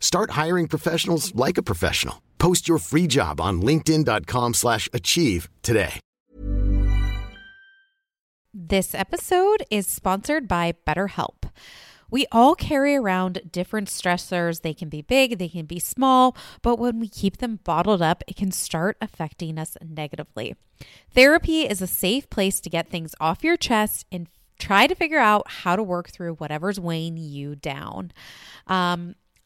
Start hiring professionals like a professional. Post your free job on linkedin.com/achieve today. This episode is sponsored by BetterHelp. We all carry around different stressors. They can be big, they can be small, but when we keep them bottled up, it can start affecting us negatively. Therapy is a safe place to get things off your chest and try to figure out how to work through whatever's weighing you down.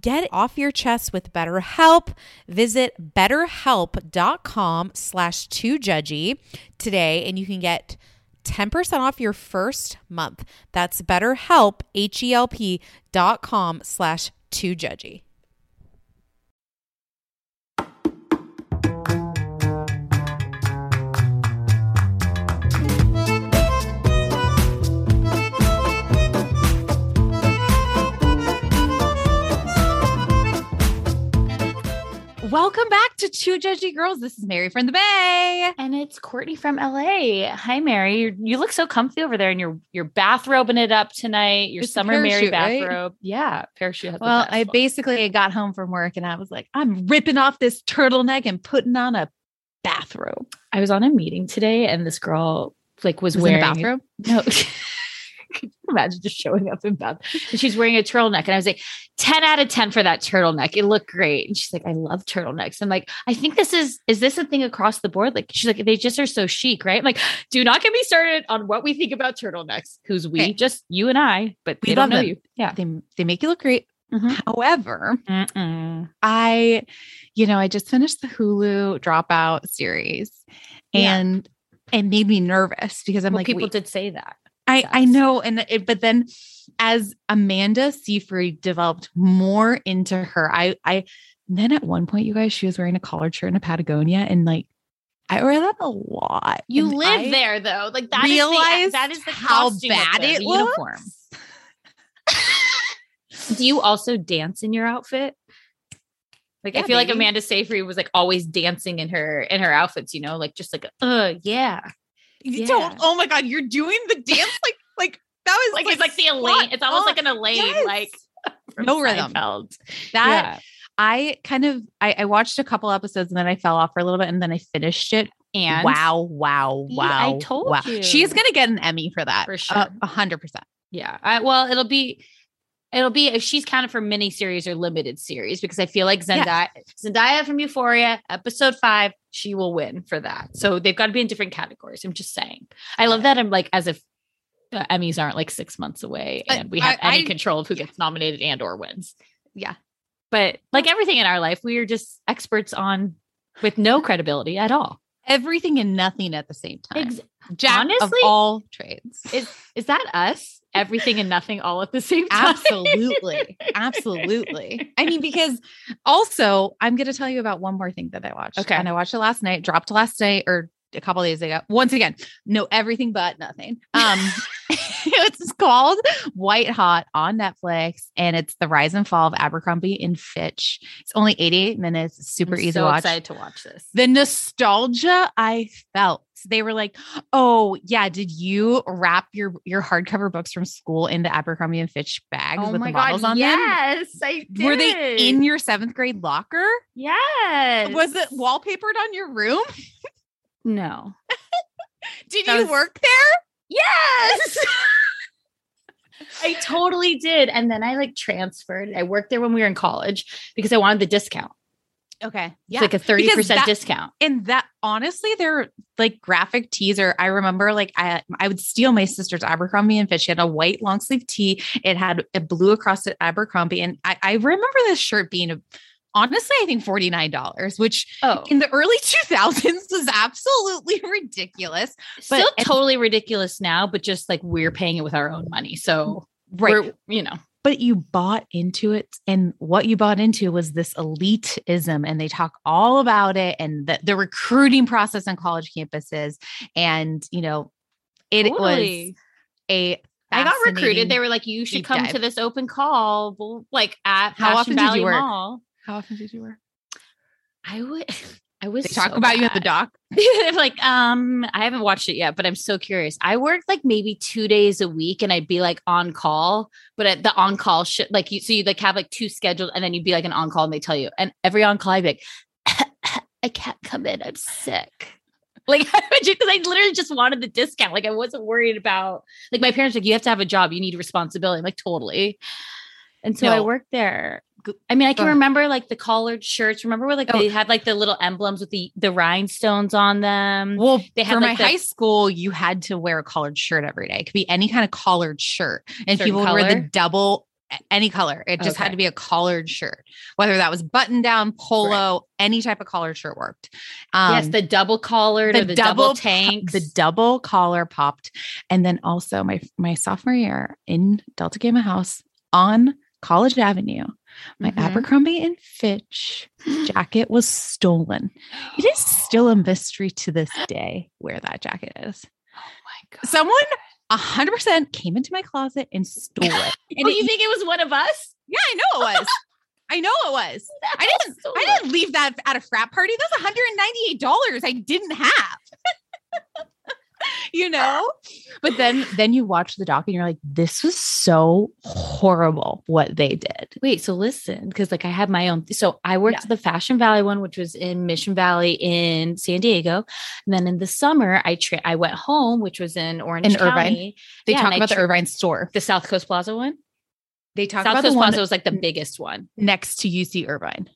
Get it off your chest with BetterHelp. Visit BetterHelp.com/2judgy today, and you can get 10% off your first month. That's BetterHelp, HELP.com/2judgy. Welcome back to Two Judgy Girls. This is Mary from the Bay. And it's Courtney from LA. Hi, Mary. You look so comfy over there, and you're bathrobing it up tonight. Your it's summer parachute, Mary bathrobe. Right? Yeah. Parachute. Well, I basically got home from work and I was like, I'm ripping off this turtleneck and putting on a bathrobe. I was on a meeting today and this girl was wearing a bathrobe. No. Could you imagine just showing up in bath? And she's wearing a turtleneck. And I was like, 10 out of 10 for that turtleneck. It looked great. And she's like, I love turtlenecks. I'm like, I think this is this a thing across the board? Like, she's like, they just are so chic, right? I'm like, do not get me started on what we think about turtlenecks. Who's we? Okay. Just you and I, but we don't know them. You. Yeah. They make you look great. Mm-hmm. However, I just finished the Hulu Dropout series, and it made me nervous because I'm people did say that. I know. But then as Amanda Seyfried developed more into her, then at one point, you guys, she was wearing a collared shirt and a Patagonia, and I wear that a lot. You and live there though. Like that is the how bad it uniform. Do you also dance in your outfit? I feel like Amanda Seyfried was always dancing in her outfits, You don't. Oh my God, you're doing the dance like that was it's the Elaine. It's almost like an Elaine, no rhythm. I watched a couple episodes and then I fell off for a little bit and then I finished it. And wow! I told you she's gonna get an Emmy for that for sure, 100%. Yeah. It'll be if she's counted for miniseries or limited series, because I feel like Zendaya from Euphoria, episode 5, she will win for that. So they've got to be in different categories. I'm just saying. I love that. I'm as if Emmys aren't 6 months away and we have any control of who gets nominated and or wins. Yeah. But everything in our life, we are just experts on with no credibility at all. Everything and nothing at the same time. Jack of all trades. Is that us? Everything and nothing all at the same time. Absolutely. Absolutely. I mean, because also I'm going to tell you about one more thing that I watched. Okay. And I watched it last night, dropped last night or a couple of days ago. Once again, no everything but nothing. It's called White Hot on Netflix, and it's the rise and fall of Abercrombie and Fitch. It's only 88 minutes. It's super easy to watch. I'm so excited to watch this. The nostalgia I felt. They were like, oh yeah, did you wrap your hardcover books from school into Abercrombie and Fitch bags with the models on them? Yes, I did. Were they in your 7th grade locker? Yes. Was it wallpapered on your room? No. Did you work there? Yes. I totally did. And then I transferred. I worked there when we were in college because I wanted the discount. Okay. Yeah. It's like a 30% discount. And that, honestly, their graphic teaser. I remember I would steal my sister's Abercrombie and Fitch. She had a white long sleeve tee. It had a blue across it Abercrombie. And I remember this shirt being honestly, I think $49, which in the early 2000s was absolutely ridiculous. Still totally ridiculous now, but just we're paying it with our own money. So right. But you bought into it, and what you bought into was this elitism, and they talk all about it and the recruiting process on college campuses. And, it totally was a, I got recruited. They were like, you should come to this open call, at Passion Valley Mall. How often did you work? I was. They talk about you at the doc. I haven't watched it yet, but I'm so curious. I worked maybe 2 days a week, and I'd be on call, but at the on call shit, you have two scheduled, and then you'd be an on call, and they tell you, and every on call I'd be I can't come in. I'm sick. Because I literally just wanted the discount. I wasn't worried about my parents you have to have a job. You need responsibility. I'm totally. And so I worked there. I can remember the collared shirts. Remember where they had the little emblems with the rhinestones on them. Well, they had for my high school, you had to wear a collared shirt every day. It could be any kind of collared shirt, and people would wear the double any color. It just had to be a collared shirt, whether that was button down, polo, any type of collared shirt worked. Yes, the double collared or the double tanks, the double collar popped, and then also my sophomore year in Delta Gamma House on College Avenue. My Abercrombie and Fitch jacket was stolen. It is still a mystery to this day where that jacket is. Oh my God. Someone 100% came into my closet and stole it. And you think it was one of us? Yeah, I know it was. I didn't leave that at a frat party. That's $198 I didn't have. But then you watch the doc and you're like, this was so horrible what they did. Wait, so listen, because I had my own. So I worked at the Fashion Valley one, which was in Mission Valley in San Diego. And then in the summer, I went home, which was in Orange County. Irvine. They talk about the Irvine store. The South Coast Plaza one? They talk about the South Coast Plaza was the biggest one. Next to UC Irvine.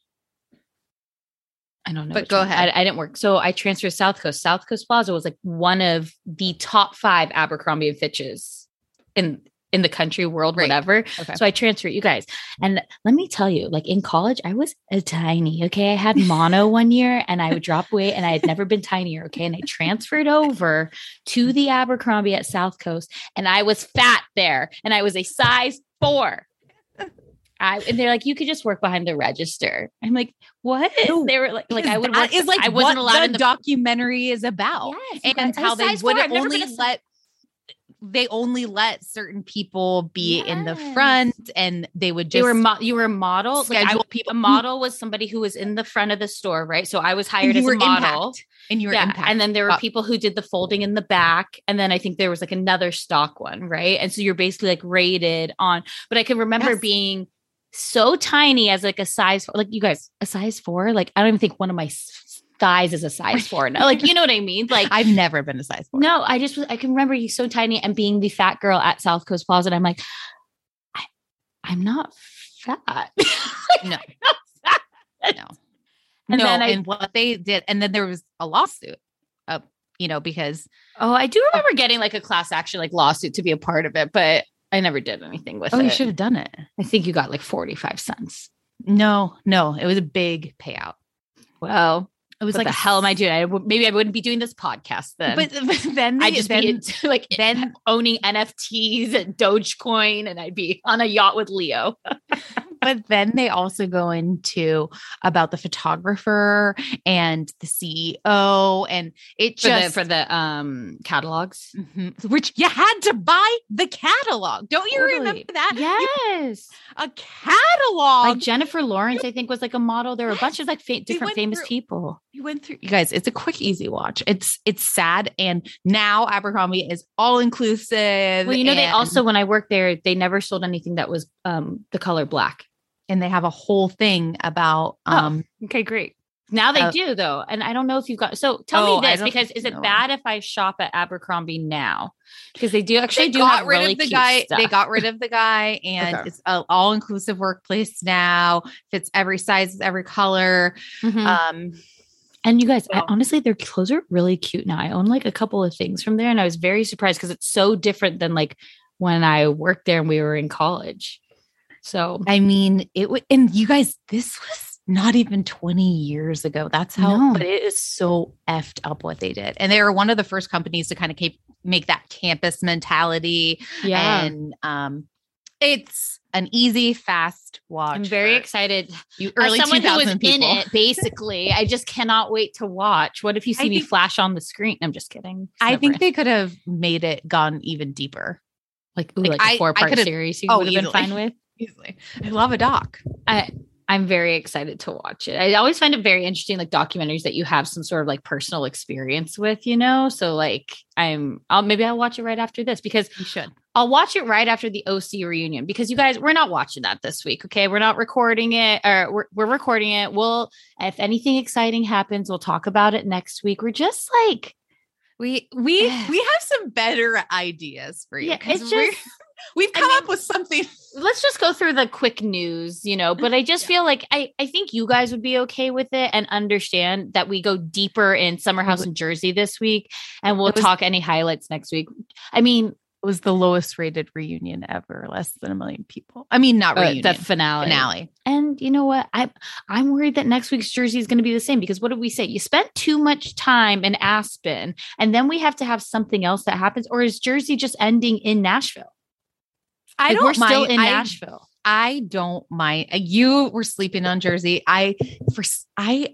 I don't know. But go ahead. I didn't work. So I transferred to South Coast. South Coast Plaza was one of the top 5 Abercrombie and Fitches in the country, world, whatever. Okay. So I transferred, you guys. And let me tell you, in college, I was a tiny, okay? I had mono one year and I would drop weight and I had never been tinier, okay? And I transferred over to the Abercrombie at South Coast and I was fat there and I was a size 4. And they're like, you could just work behind the register. I'm like, what? No, they were like I would work. Is I wasn't allowed. The documentary is about and how they would only they only let certain people be in the front, and they would just. You were a model. A model was somebody who was in the front of the store, right? So I was hired as a model, and you were impact. And then there were people who did the folding in the back, and then I think there was another stock one, right? And so you're basically rated on. But I can remember being so tiny as a size, you guys, a size 4. I don't even think one of my thighs is a size 4. No, you know what I mean? I've never been a size 4. No, I can remember you so tiny and being the fat girl at South Coast Plaza. And I'm like, I'm not fat. No, no. And no, then and what they did. And then there was a lawsuit, because. Oh, I do remember getting a class action, lawsuit to be a part of it, but I never did anything with it. Oh, you should have done it. I think you got 45 cents. No. It was a big payout. Well, it was the hell am I doing? Maybe I wouldn't be doing this podcast then. But then I'd just be into, owning NFTs and Dogecoin, and I'd be on a yacht with Leo. But then they also go into about the photographer and the CEO, and it just for the catalogs, mm-hmm. which you had to buy the catalog. Don't you totally. Remember that? Yes, a catalog. Like Jennifer Lawrence, I think, was like a model. There were a bunch of like different famous people. You went through, you guys. It's a quick, easy watch. It's sad, and now Abercrombie is all inclusive. Well, you know, they also, when I worked there, they never sold anything that was the color black. And they have a whole thing about okay, great. Now they do though. And I don't know if you've got, so tell me this, because is it bad if I shop at Abercrombie now? Because they do actually do have really cute stuff. They got rid of the guy and okay. It's an all inclusive workplace now. Fits every size, every color. Mm-hmm. And you guys, honestly, their clothes are really cute now. I own like a couple of things from there. And I was very surprised because it's so different than like when I worked there and we were in college. So, I mean, and you guys, this was not even 20 years ago. That's how, but it is so effed up what they did. And they were one of the first companies to kind of make that campus mentality. Yeah. And it's an easy, fast watch. I'm very excited. You early 2000 people. As someone who was in it, basically, I just cannot wait to watch. What if you see me flash on the screen? I'm just kidding. I think they could have made it gone even deeper. Like a 4-part series you would have been fine with. Easily. I love a doc. I'm very excited to watch it. I always find it very interesting, like documentaries that you have some sort of like personal experience with, you know? So like I'll watch it right after this, because you should. I'll watch it right after the OC reunion, because you guys, we're not watching that this week. Okay. We're not recording it, or we're recording it. We'll, if anything exciting happens, we'll talk about it next week. We're just like, we have some better ideas for you. Yeah, it's just, we've come up with something. Let's just go through the quick news, you know, but I just feel like I think you guys would be okay with it and understand that we go deeper in Summer House in Jersey this week, and we'll talk any highlights next week. I mean, it was the lowest rated reunion ever, less than 1 million people. I mean, not reunion, the finale. And you know what? I'm worried that next week's Jersey is going to be the same, because what did we say? You spent too much time in Aspen, and then we have to have something else that happens, or is Jersey just ending in Nashville? I don't mind. Still in Nashville. I don't mind. You were sleeping on Jersey. I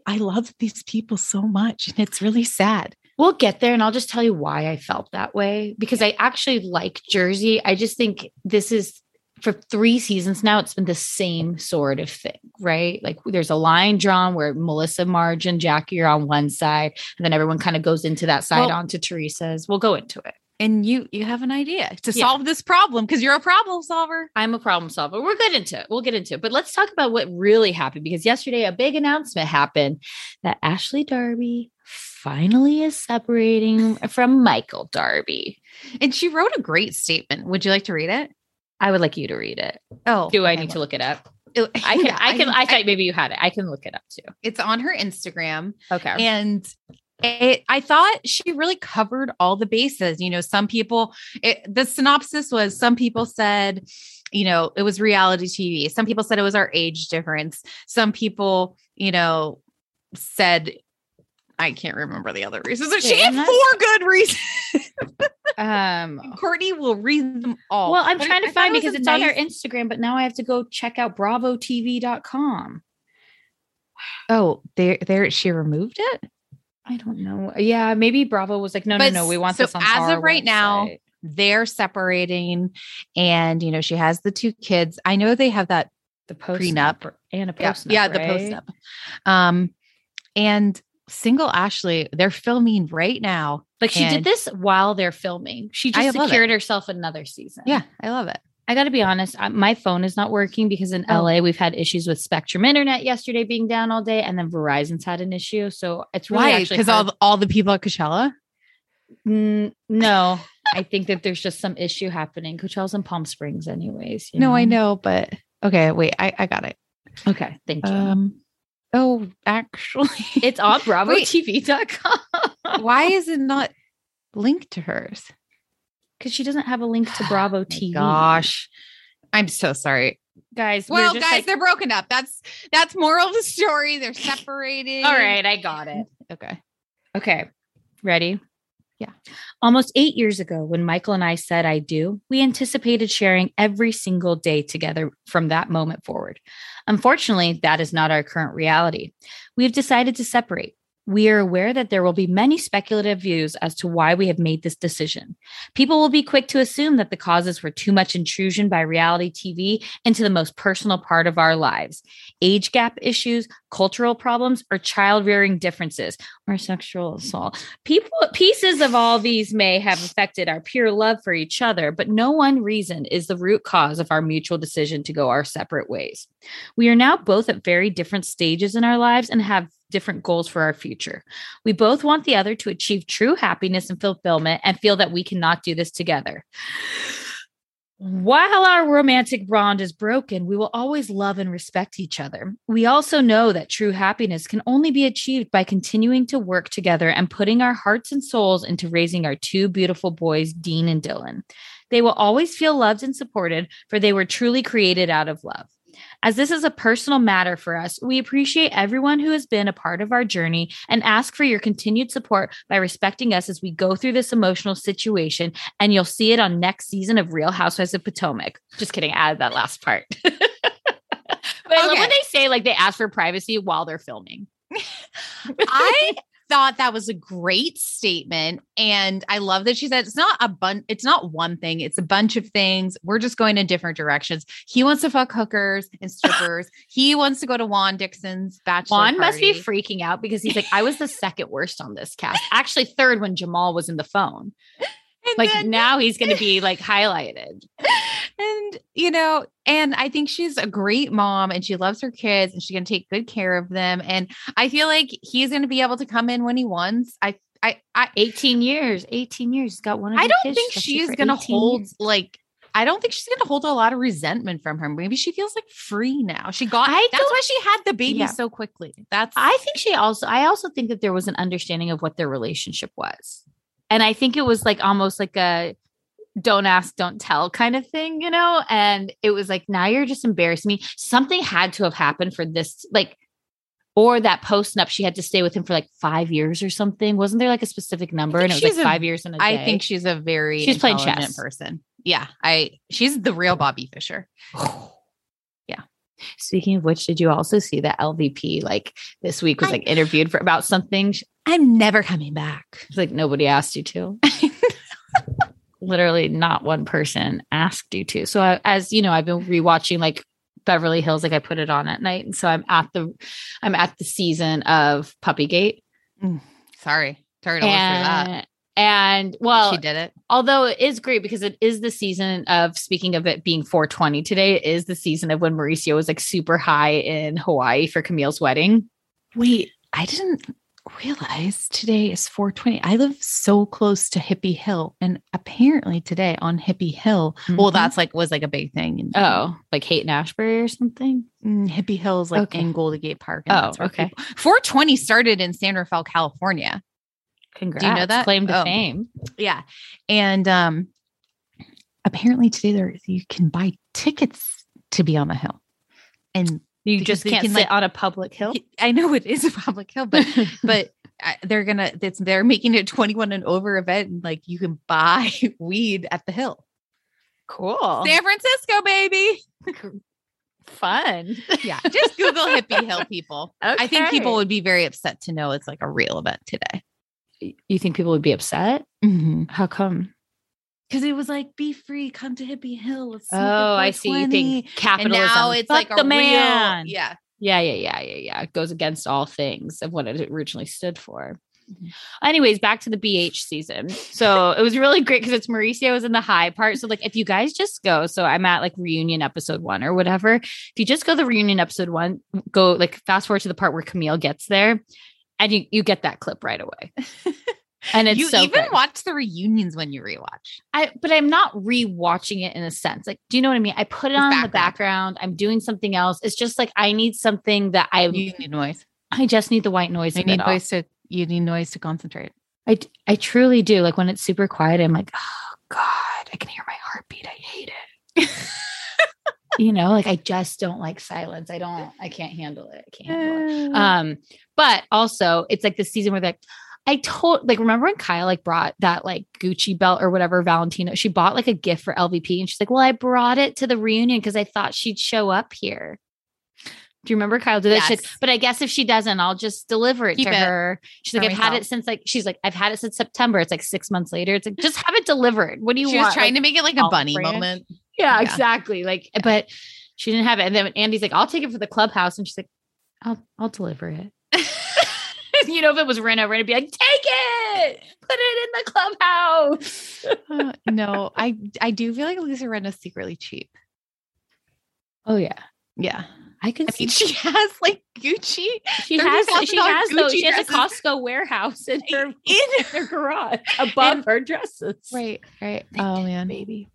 love these people so much, and it's really sad. We'll get there, and I'll just tell you why I felt that way, because I actually like Jersey. I just think this is, for 3 seasons now, it's been the same sort of thing, right? Like there's a line drawn where Melissa, Marge, and Jackie are on one side, and then everyone kind of goes into that side onto Teresa's. We'll go into it. And you have an idea to solve this problem, because you're a problem solver. I'm a problem solver. We're good into it. We'll get into it. But let's talk about what really happened, because yesterday a big announcement happened that Ashley Darby finally is separating from Michael Darby. And she wrote a great statement. Would you like to read it? I would like you to read it. Oh, do I need to look it up? I thought maybe you had it. I can look it up too. It's on her Instagram. Okay. And I thought she really covered all the bases. You know, some people, the synopsis was, some people said, you know, it was reality TV. Some people said it was our age difference. Some people, you know, said, I can't remember the other reasons. So she had 4 good reasons. Courtney will read them all. Well, I'm trying to find, because it's on her Instagram, but now I have to go check out BravoTV.com. Oh, there she removed it? I don't know. Yeah, maybe Bravo was like, no, we want this on our website. As of right now, they're separating, and you know, she has the 2 kids. I know they have the prenup and a postnup. Yeah, the postnup. And single Ashley, they're filming right now. Like she did this while they're filming. She just secured herself another season. Yeah, I love it. I got to be honest, my phone is not working, because in LA we've had issues with Spectrum internet yesterday being down all day, and then Verizon's had an issue. So it's really because all the people at Coachella. No, I think that there's just some issue happening. Coachella's in Palm Springs, anyways. You know? I know, but okay, wait, I got it. Okay, thank you. Actually, it's on BravoTV.com. Why is it not linked to hers? Because she doesn't have a link to Bravo TV. Gosh, I'm so sorry, guys. Well, they're broken up. That's moral of the story. They're separated. All right, I got it. Okay. Ready? Yeah. Almost 8 years ago, when Michael and I said I do, we anticipated sharing every single day together from that moment forward. Unfortunately, that is not our current reality. We've decided to separate. We are aware that there will be many speculative views as to why we have made this decision. People will be quick to assume that the causes were too much intrusion by reality TV into the most personal part of our lives, age gap issues, cultural problems, or child-rearing differences, or sexual assault. Pieces of all these may have affected our pure love for each other, but no one reason is the root cause of our mutual decision to go our separate ways. We are now both at very different stages in our lives and have different goals for our future. We both want the other to achieve true happiness and fulfillment and feel that we cannot do this together. While our romantic bond is broken, we will always love and respect each other. We also know that true happiness can only be achieved by continuing to work together and putting our hearts and souls into raising our two beautiful boys, Dean and Dylan. They will always feel loved and supported, for they were truly created out of love. As this is a personal matter for us, we appreciate everyone who has been a part of our journey and ask for your continued support by respecting us as we go through this emotional situation, and you'll see it on next season of Real Housewives of Potomac. Just kidding. I added that last part. But okay. I love when they say like they ask for privacy while they're filming. I thought that was a great statement. And I love that she said, it's not one thing. It's a bunch of things. We're just going in different directions. He wants to fuck hookers and strippers. He wants to go to Juan Dixon's bachelor party. Must be freaking out because he's like, I was the second worst on this cast. Actually third when Jamal was in the phone. And like then, now he's going to be like highlighted. And, you know, and I think she's a great mom and she loves her kids and she's going to take good care of them. And I feel like he's going to be able to come in when he wants. 18 years. He's got one. Of I don't think she's going to hold years. Like, I don't think she's going to hold a lot of resentment from her. Maybe she feels like free now. That's why she had the baby so quickly. I also think that there was an understanding of what their relationship was. And I think it was like almost like a don't ask, don't tell kind of thing, you know? And it was like, now you're just embarrassing me. Something had to have happened for this, like, or that post-nup, she had to stay with him for like 5 years or something. Wasn't there like a specific number? And it was like 5 years in a day. I think she's a very intelligent person. Yeah. She's the real Bobby Fischer. Yeah. Speaking of which, did you also see that LVP like this week was like interviewed for about something? I'm never coming back. It's like nobody asked you to. Literally not one person asked you to. So as you know, I've been rewatching like Beverly Hills, like I put it on at night. And so I'm at the season of Puppygate. Sorry to look for that. And well, she did it. Although it is great because it is the season of, speaking of it being 420 today, it is the season of when Mauricio was like super high in Hawaii for Camille's wedding. Wait, I didn't realize today is 420. I live so close to Hippie Hill, and apparently today on Hippie Hill, well, that's like was like a big thing. Like Haight Ashbury or something. Hippie Hill is like in Golden Gate Park. And 420 started in San Rafael, California. Congrats! Do you know that? Claim to fame. Yeah, and apparently today you can buy tickets to be on the hill, and. You just can't sit on a public hill. I know it is a public hill, but they're making it a 21 and over event, and like you can buy weed at the hill. Cool, San Francisco, baby. Fun, yeah. Just Google Hippie Hill, people. Okay. I think people would be very upset to know it's like a real event today. You think people would be upset? Mm-hmm. How come? Because it was like, be free, come to Hippie Hill. Let's I see. You think capitalism. And now it's like a man. Real. Yeah. It goes against all things of what it originally stood for. Anyways, back to the BH season. So it was really great because it's Mauricio was in the high part. So like, if you guys just go, so I'm at like reunion episode 1 or whatever. If you just go to reunion episode 1, go like fast forward to the part where Camille gets there and you get that clip right away. And it's watch the reunions when you rewatch. But I'm not rewatching it in a sense. Like, do you know what I mean? I put it on the background. I'm doing something else. It's just like I need something that you need noise. I just need the white noise. You need noise to concentrate. I truly do. Like when it's super quiet, I'm like, oh God, I can hear my heartbeat. I hate it. You know, like I just don't like silence. I can't handle it. But also it's like the season where they're like, I totally, like, remember when Kyle, like, brought that, like, Gucci belt or whatever, Valentino, she bought, like, a gift for LVP, and she's like, well, I brought it to the reunion because I thought she'd show up here. Do you remember Kyle did that shit? But I guess if she doesn't, I'll just deliver it to her. She's like, I've had it since I've had it since September. It's like 6 months later. It's like, just have it delivered. What do you want? She was trying to make it like a bunny moment. Yeah, exactly. Like, but she didn't have it. And then Andy's like, I'll take it for the clubhouse. And she's like, I'll deliver it. You know, if it was Reno, Rena'd be like, take it, put it in the clubhouse. No, I do feel like Lisa Renna's secretly cheap. Oh yeah. Yeah. I mean, she has like Gucci. She has a Costco warehouse in her garage above her dresses. Right. Right. Oh man, baby.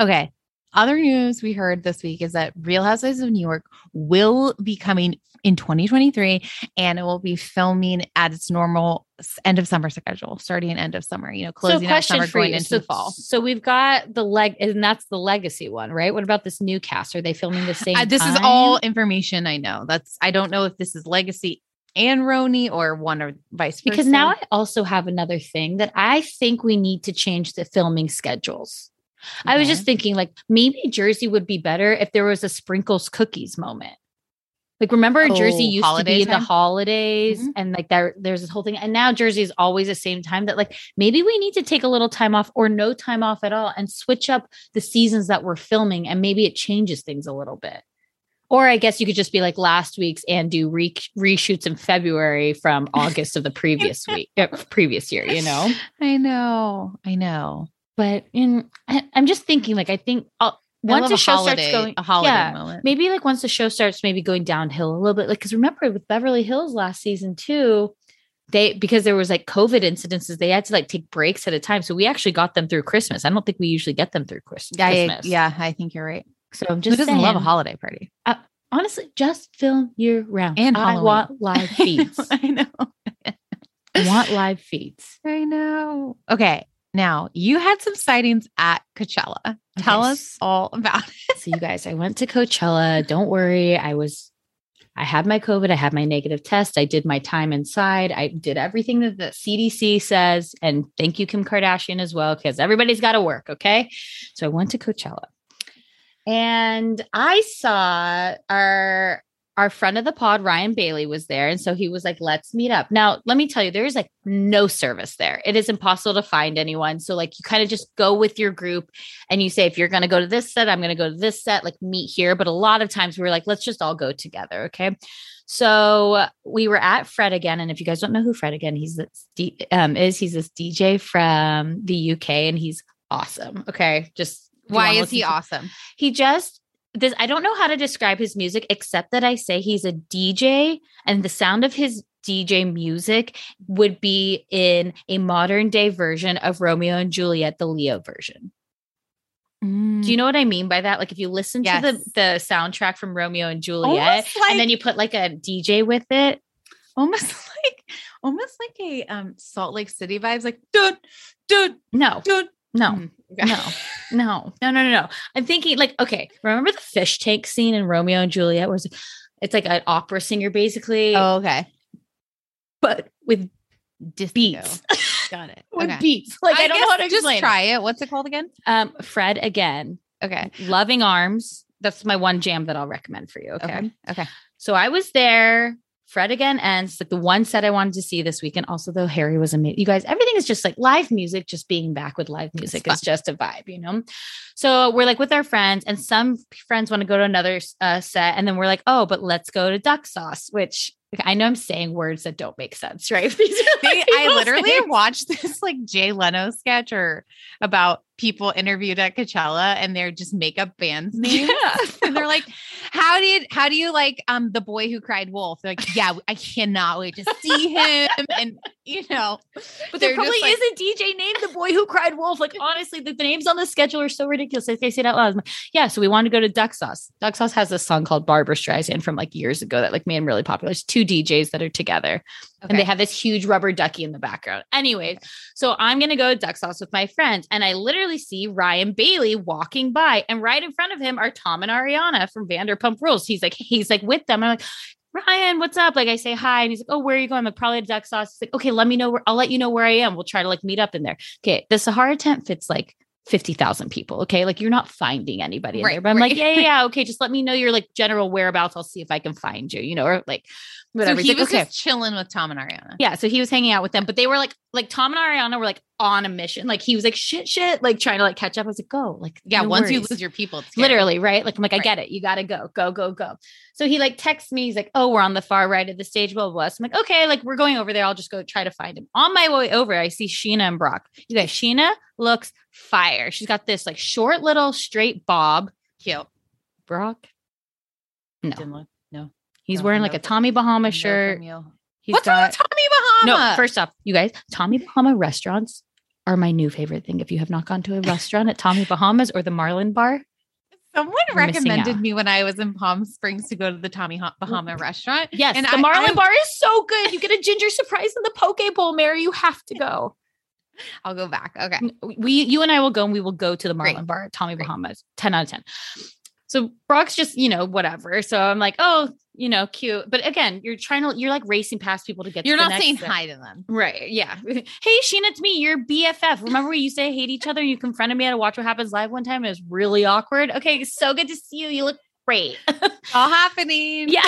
Okay. Other news we heard this week is that Real Housewives of New York will be coming in 2023, and it will be filming at its normal end of summer schedule, starting end of summer, you know, closing out summer, going into the fall. So we've got and that's the legacy one, right? What about this new cast? Are they filming the same time? This is all information I know. I don't know if this is legacy and Roni or one or vice versa. Because now I also have another thing that I think we need to change the filming schedules. Okay. I was just thinking, like, maybe Jersey would be better if there was a Sprinkles Cookies moment. Like, remember Jersey used to be in the holidays, mm-hmm. and like there's this whole thing. And now Jersey is always the same time. That, like, maybe we need to take a little time off or no time off at all and switch up the seasons that we're filming, and maybe it changes things a little bit. Or I guess you could just be like last week's and do reshoots in February from August of the previous previous year, you know? I know. But I'm just thinking, like, I think once the show starts going, a holiday moment. Maybe like once the show starts, maybe going downhill a little bit. Like, because remember with Beverly Hills last season too, because there was like COVID incidences, they had to like take breaks at a time. So we actually got them through Christmas. I don't think we usually get them through Christmas. Yeah, I think you're right. So I'm just saying, who doesn't love a holiday party? Honestly, just film year round. And I want live feeds. I know. I want live feeds. I know. Okay. Now, you had some sightings at Coachella. Tell us all about it. So you guys, I went to Coachella. Don't worry. I had my COVID. I had my negative test. I did my time inside. I did everything that the CDC says. And thank you, Kim Kardashian, as well, because everybody's got to work. Okay. So I went to Coachella and I saw our friend of the pod, Ryan Bailey, was there. And so he was like, let's meet up. Now, let me tell you, there is like no service there. It is impossible to find anyone. So like you kind of just go with your group and you say, if you're going to go to this set, I'm going to go to this set, like meet here. But a lot of times we were like, let's just all go together. Okay. So we were at Fred Again. And if you guys don't know who Fred Again, he's this DJ from the UK and he's awesome. Okay. Just why is he awesome? He just, this, I don't know how to describe his music, except that I say he's a DJ, and the sound of his DJ music would be in a modern day version of Romeo and Juliet, the Leo version. Do you know what I mean by that? Like if you listen to the soundtrack from Romeo and Juliet, like, and then you put like a DJ with it, almost like a Salt Lake City vibes, like dude. No. I'm thinking like, okay, remember the fish tank scene in Romeo and Juliet where it's like an opera singer basically. Oh, okay. But with beats. Got it. With beats. Like I don't know how to explain. Just try it. What's it called again? Fred Again. Okay. Loving Arms. That's my one jam that I'll recommend for you. Okay. So I was there. Fred Again ends, like the one set I wanted to see this weekend. Also, though, Harry was amazing. You guys, everything is just like live music, just being back with live music is just a vibe, you know? So we're like with our friends, and some friends want to go to another set. And then we're like, oh, but let's go to Duck Sauce, which I know I'm saying words that don't make sense, right? I literally watched this like Jay Leno sketch about people interviewed at Coachella and they're just makeup bands names. Yeah. And they're like, how do you like the boy who cried wolf? They're like, yeah, I cannot wait to see him. And you know, but there probably like, is a DJ named the boy who cried wolf. Like honestly, the names on the schedule are so ridiculous. Like, they say it out loud. Like, yeah. So we wanted to go to Duck Sauce. Duck Sauce has a song called Barbra Streisand from like years ago that like made him really popular. It's two DJs that are together and they have this huge rubber ducky in the background. Anyways. So I'm going to go to Duck Sauce with my friends. And I literally see Ryan Bailey walking by, and right in front of him are Tom and Ariana from Vanderpump Rules. He's like with them. I'm like, Ryan, what's up? Like I say hi, and he's like, oh, where are you going? I'm like, probably to Duck Sauce. He's like, okay, let me know. I'll let you know where I am. We'll try to like meet up in there. Okay, the Sahara tent fits like 50,000 people. Okay, like you're not finding anybody in there. But I'm like, yeah, okay, just let me know your like general whereabouts. I'll see if I can find you. You know, or like whatever. So he was just chilling with Tom and Ariana. Yeah, so he was hanging out with them, but they were like Tom and Ariana were like on a mission. Like he was like shit, like trying to like catch up. I was like, go, like yeah. No once worries. You lose your people, it's literally right. Like I'm like, I get it. You gotta go. So he like texts me. He's like, oh, we're on the far right of the stage. Blah blah. So I'm like, okay, like we're going over there. I'll just go try to find him. On my way over, I see Sheena and Brock. You guys, Sheena looks fire. She's got this like short little straight bob. Cute. Brock. No. He's wearing like a Tommy Bahama shirt. What's wrong with Tommy Bahama? No, first off, you guys, Tommy Bahama restaurants are my new favorite thing. If you have not gone to a restaurant at Tommy Bahama's or the Marlin Bar. Someone recommended me when I was in Palm Springs to go to the Tommy Bahama restaurant. Yes, and the Marlin Bar is so good. You get a ginger surprise in the poke bowl, Mary. You have to go. I'll go back. Okay. You and I will go, and we will go to the Marlin Bar at Tommy Bahama's. 10 out of 10. So Brock's just, you know, whatever. So I'm like, oh, you know, cute. But again, you're like racing past people to get. You're to the not saying hi to them. Right. Yeah. Hey, Sheena, it's me. You're BFF. Remember when you say hate each other? You confronted me at a Watch What Happens Live one time. It was really awkward. Okay. So good to see you. You look great. All happening. Yeah.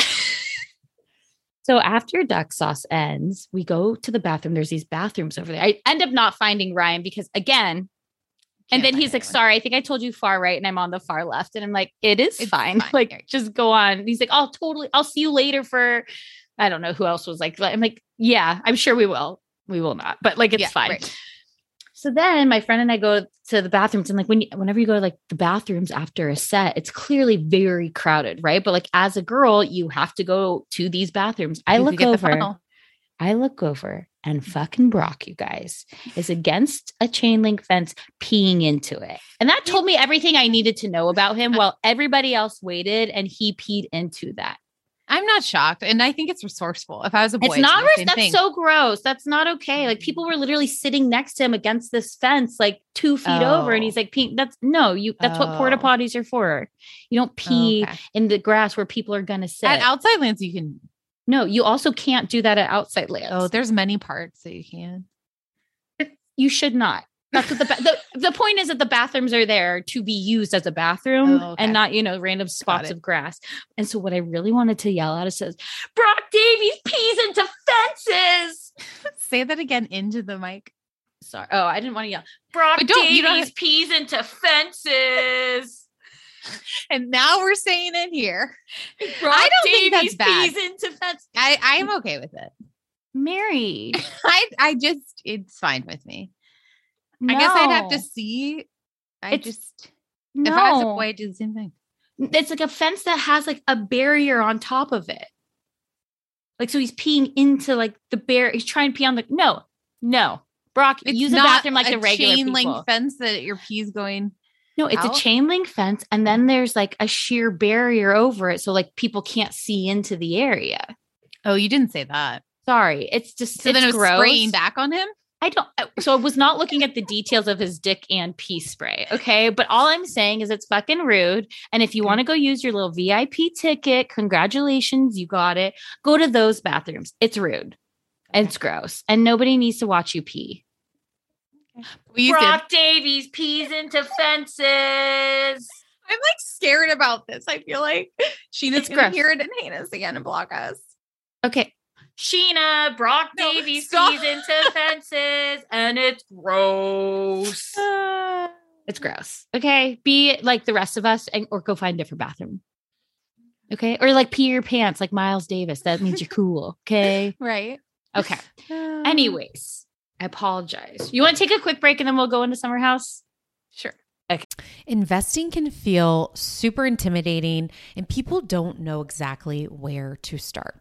So after Duck Sauce ends, we go to the bathroom. There's these bathrooms over there. I end up not finding Ryan because again, and then he's like, sorry, I think I told you far right and I'm on the far left. And I'm like, it's fine. Like, just go on. And he's like, I'll see you later for, I don't know who else was like, I'm like, yeah, I'm sure we will. We will not, but like, it's fine. Right. So then my friend and I go to the bathrooms, and like whenever you go to like the bathrooms after a set, it's clearly very crowded, right? But like as a girl, you have to go to these bathrooms. I look over and fucking Brock, you guys, is against a chain link fence peeing into it. And that told me everything I needed to know about him while everybody else waited and he peed into that. I'm not shocked. And I think it's resourceful. If I was a boy, that's so gross. That's not okay. Like people were literally sitting next to him against this fence, like 2 feet over. And he's like, peeing. That's what porta potties are for. You don't pee in the grass where people are going to sit. At outside lands, you can. No, you also can't do that at outside lands. Oh, there's many parts that you can. You should not. That's what the point is that the bathrooms are there to be used as a bathroom and not, you know, random spots of grass. And so what I really wanted to yell out is, Brock Davies pees into fences. Say that again into the mic. Sorry. Oh, I didn't want to yell. Brock Davies pees into fences. And now we're saying it here. Brock I don't Davies think that's bad. Pees into fences. I'm okay with it. Mary. It's fine with me. No. I guess I'd have to see. If I was a boy, I'd do the same thing. It's like a fence that has like a barrier on top of it. Like, so he's peeing into like the barrier. He's trying to pee on the, no. Brock, it's use the bathroom like the regular chain link fence that your pee's going. No, it's a chain link fence. And then there's like a sheer barrier over it. So like people can't see into the area. Oh, you didn't say that. Sorry. It's just, so it's then it was gross. Spraying back on him. So I was not looking at the details of his dick and pee spray. Okay. But all I'm saying is it's fucking rude. And if you want to go use your little VIP ticket, congratulations, you got it. Go to those bathrooms. It's rude and it's gross and nobody needs to watch you pee. Okay. Brock Davies pees into fences. I'm like scared about this. I feel like Sheena's going to hear it and hate us again and block us. Okay. Sheena, Brock Davies pees into fences, and it's gross. It's gross. Okay. Be like the rest of us or go find a different bathroom. Okay. Or like pee your pants like Miles Davis. That means you're cool. Okay. Right. Okay. Anyways, I apologize. You want to take a quick break and then we'll go into Summer House? Sure. Okay. Investing can feel super intimidating and people don't know exactly where to start.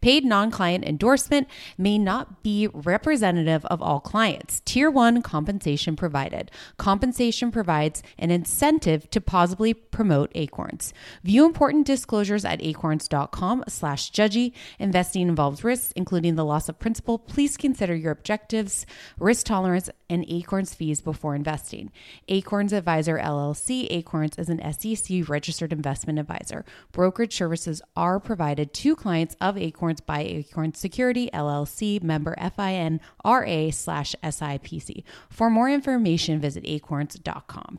Paid non-client endorsement may not be representative of all clients. Tier 1 compensation provided. Compensation provides an incentive to positively promote Acorns. View important disclosures at acorns.com/judgy. Investing involves risks, including the loss of principal. Please consider your objectives, risk tolerance, and Acorns fees before investing. Acorns Advisor LLC. Acorns is an SEC registered investment advisor. Brokerage services are provided to clients of Acorns by Acorns Security LLC, member FINRA/SIPC. For more information, visit acorns.com.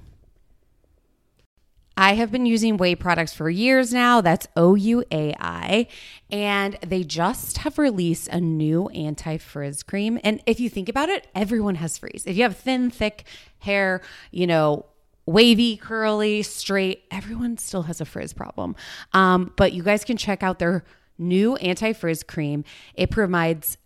I have been using whey products for years now. That's O-U-A-I. And they just have released a new anti-frizz cream. And if you think about it, everyone has frizz. If you have thin, thick hair, you know, wavy, curly, straight, everyone still has a frizz problem. But you guys can check out their new anti-frizz cream. It provides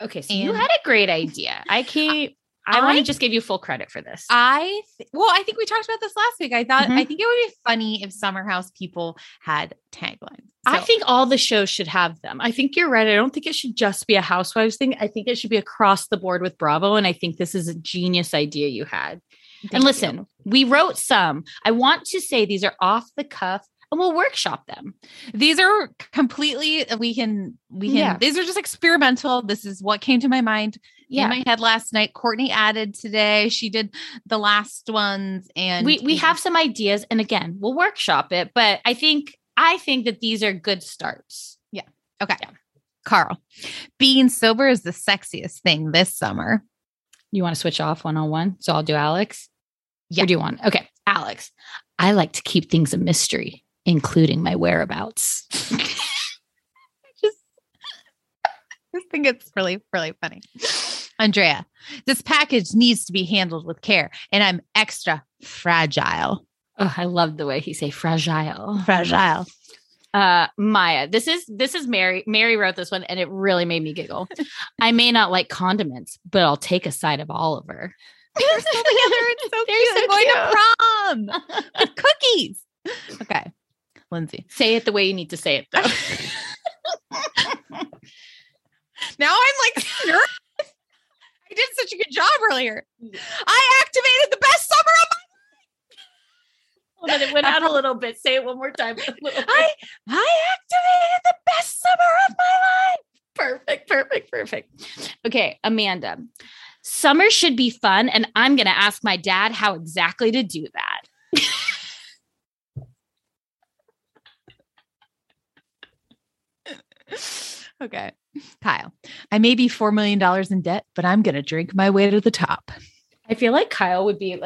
Okay. So you had a great idea. I want to just give you full credit for this. I think we talked about this last week. I think it would be funny if Summer House people had taglines. So, I think all the shows should have them. I think you're right. I don't think it should just be a Housewives thing. I think it should be across the board with Bravo. And I think this is a genius idea you had. Thank you. Listen, we wrote some. I want to say these are off the cuff. And we'll workshop them. These are completely, these are just experimental. This is what came to my mind in my head last night. Courtney added today. She did the last ones, and we have some ideas, and again, we'll workshop it, but I think that these are good starts. Yeah. Okay. Yeah. Carl, being sober is the sexiest thing this summer. You want to switch off one-on-one? So I'll do Alex. Yeah. Or do you want? Okay. Alex, I like to keep things a mystery, including my whereabouts. I think it's really, really funny. Andrea, this package needs to be handled with care, and I'm extra fragile. Oh, I love the way he say fragile. Fragile. Maya, this is Mary. Mary wrote this one, and it really made me giggle. I may not like condiments, but I'll take a side of Oliver. They're still together. It's so cute. So going to prom with cookies. Okay. Lindsay, say it the way you need to say it, though. Now I'm like, nervous. I did such a good job earlier. I activated the best summer of my life. Well, then it went out a little bit. Say it one more time. I activated the best summer of my life. Perfect. Okay, Amanda. Summer should be fun, and I'm going to ask my dad how exactly to do that. Okay. Kyle, I may be $4 million in debt, but I'm going to drink my way to the top. I feel like Kyle's would be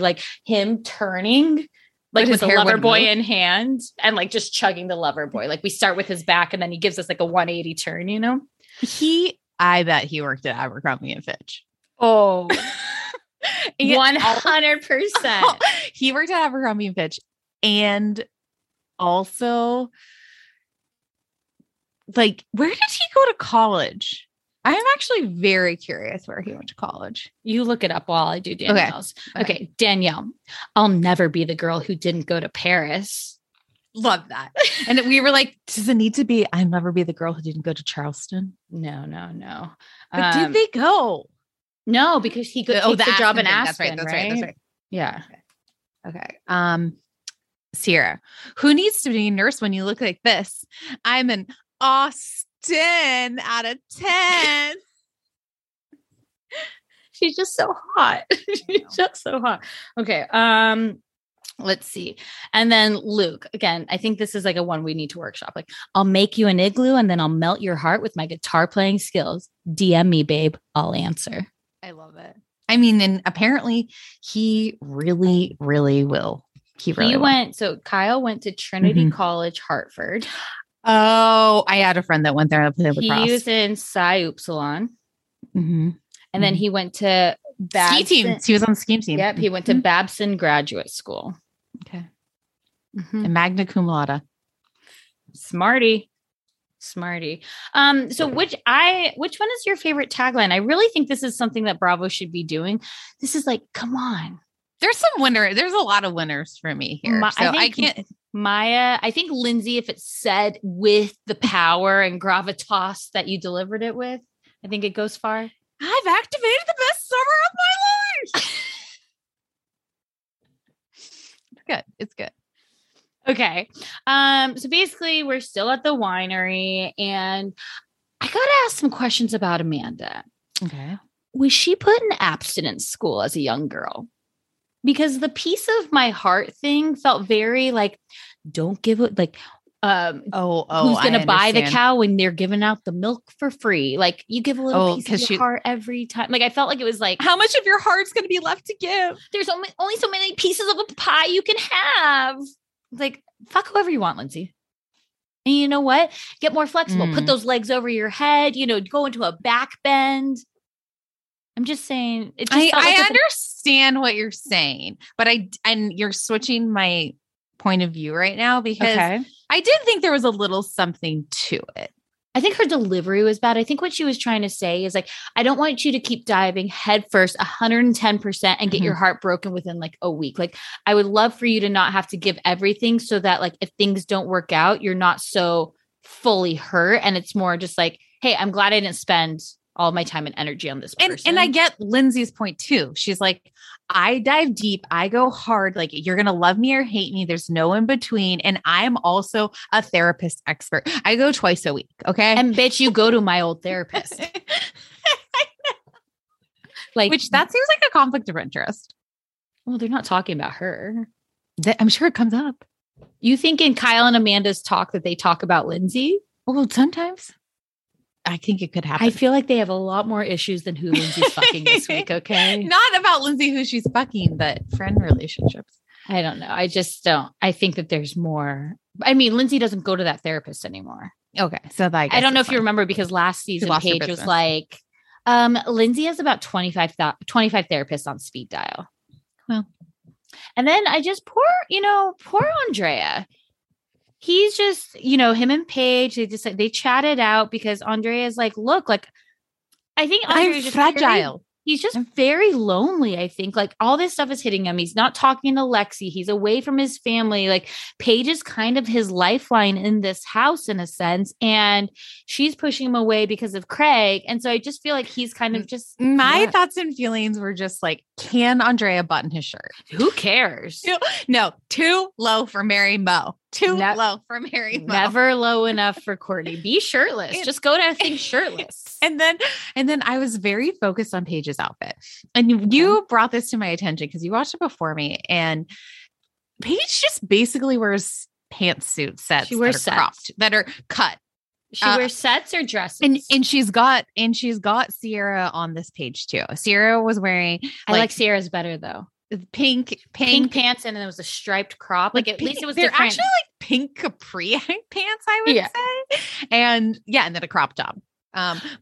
like him turning, like with the lover boy in hand and like just chugging the lover boy. Like we start with his back and then he gives us like a 180 turn, you know? I bet he worked at Abercrombie and Fitch. Oh, 100%. He worked at Abercrombie and Fitch. And also like, where did he go to college? I am actually very curious where he went to college. You look it up while I do Danielle's. Okay, Danielle, I'll never be the girl who didn't go to Paris. Love that. And we were like, does it need to be, I'll never be the girl who didn't go to Charleston? No. But did they go? No, because he got the job in Aspen. That's right. Yeah. Okay. Sierra, who needs to be a nurse when you look like this? I'm an awesome 10 out of 10. She's just so hot. She's just so hot. Okay. Let's see. And then Luke, again, I think this is like a one we need to workshop. Like, I'll make you an igloo and then I'll melt your heart with my guitar playing skills. DM me, babe. I'll answer. I love it. I mean, and apparently he really, really will. So Kyle went to Trinity College, Hartford. Oh, I had a friend that went there. He was in Psi Upsilon. And then he went to Babson. Ski team. He was on the ski team. Yep. He went to Babson Graduate School. Okay. And magna cum laude. Smarty. So which one is your favorite tagline? I really think this is something that Bravo should be doing. This is like, come on. There's a lot of winners for me here. I think Lindsay, if it's said with the power and gravitas that you delivered it with, I think it goes far. I've activated the best summer of my life. It's good. Okay. So basically we're still at the winery and I got to ask some questions about Amanda. Okay. Was she put in abstinence school as a young girl? Because the piece of my heart thing felt very like, don't give it like, who's going to buy the cow when they're giving out the milk for free? Like you give a little piece of your heart every time. Like, I felt like it was like, how much of your heart's going to be left to give? There's only so many pieces of a pie you can have. It's like, fuck whoever you want, Lindsay. And you know what? Get more flexible, put those legs over your head, go into a back bend. I'm just saying. I understand what you're saying, but you're switching my point of view right now because I did think there was a little something to it. I think her delivery was bad. I think what she was trying to say is like, I don't want you to keep diving headfirst 110% and get your heart broken within like a week. Like I would love for you to not have to give everything so that like if things don't work out, you're not so fully hurt. And it's more just like, hey, I'm glad I didn't spend all my time and energy on this person. And I get Lindsay's point too. She's like, I dive deep. I go hard. Like you're going to love me or hate me. There's no in between. And I'm also a therapist expert. I go twice a week. Okay. And bitch, you go to my old therapist. Which that seems like a conflict of interest. Well, they're not talking about her. I'm sure it comes up. You think in Kyle and Amanda's talk that they talk about Lindsay? Well, sometimes. I think it could happen. I feel like they have a lot more issues than who Lindsay's fucking this week, okay? Not about Lindsay who she's fucking, but friend relationships. I don't know. I just don't. I think that there's more. I mean, Lindsay doesn't go to that therapist anymore. Okay. So I don't know if you remember because last season Paige was like, Lindsay has about 25 therapists on speed dial. Well, and then I just poor Andrea. He's just, him and Paige, they just like, they chatted out because Andrea's like, look, like, I think Andrea's just fragile. He's just very lonely. I think like all this stuff is hitting him. He's not talking to Lexi. He's away from his family. Like Paige is kind of his lifeline in this house in a sense. And she's pushing him away because of Craig. And so I just feel like he's kind of just. My thoughts and feelings were just like, can Andrea button his shirt? Who cares? No, too low for Mary Mo. Never low enough for Courtney. Be shirtless. Just go to things shirtless. And then I was very focused on Paige's outfit. And you brought this to my attention because you watched it before me. And Paige just basically wears pantsuit sets. She wears sets cropped, that are cut. She wears sets or dresses. And she's got Sierra on this page too. Sierra was wearing. I like Sierra's better though. Pink pants, and then there was a striped crop. Like at least it was different. They're actually like pink capri pants, I would say. And then a crop top.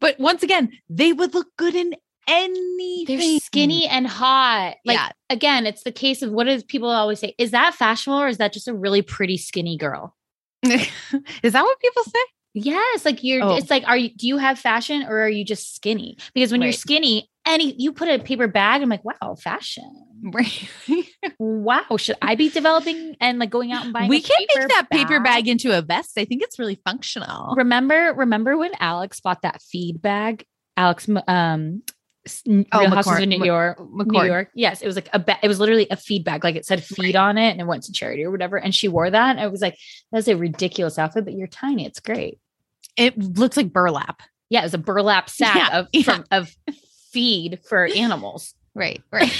But once again, they would look good in anything. They're skinny and hot. Like again, it's the case of what is people always say: is that fashionable or is that just a really pretty skinny girl? Is that what people say? Yes. Like you're, it's like, do you have fashion or are you just skinny? Because when you're skinny, you put a paper bag, I'm like, wow, fashion. Right. Wow. Should I be developing and like going out and buying? We can't make that paper bag into a vest. I think it's really functional. Remember when Alex bought that feed bag, Alex, Houses of New York. Yes. It was like it was literally a feed bag. Like it said feed on it and it went to charity or whatever. And she wore that. And I was like, that's a ridiculous outfit, but you're tiny. It's great. It looks like burlap. Yeah. It was a burlap sack of feed for animals. Right. Right.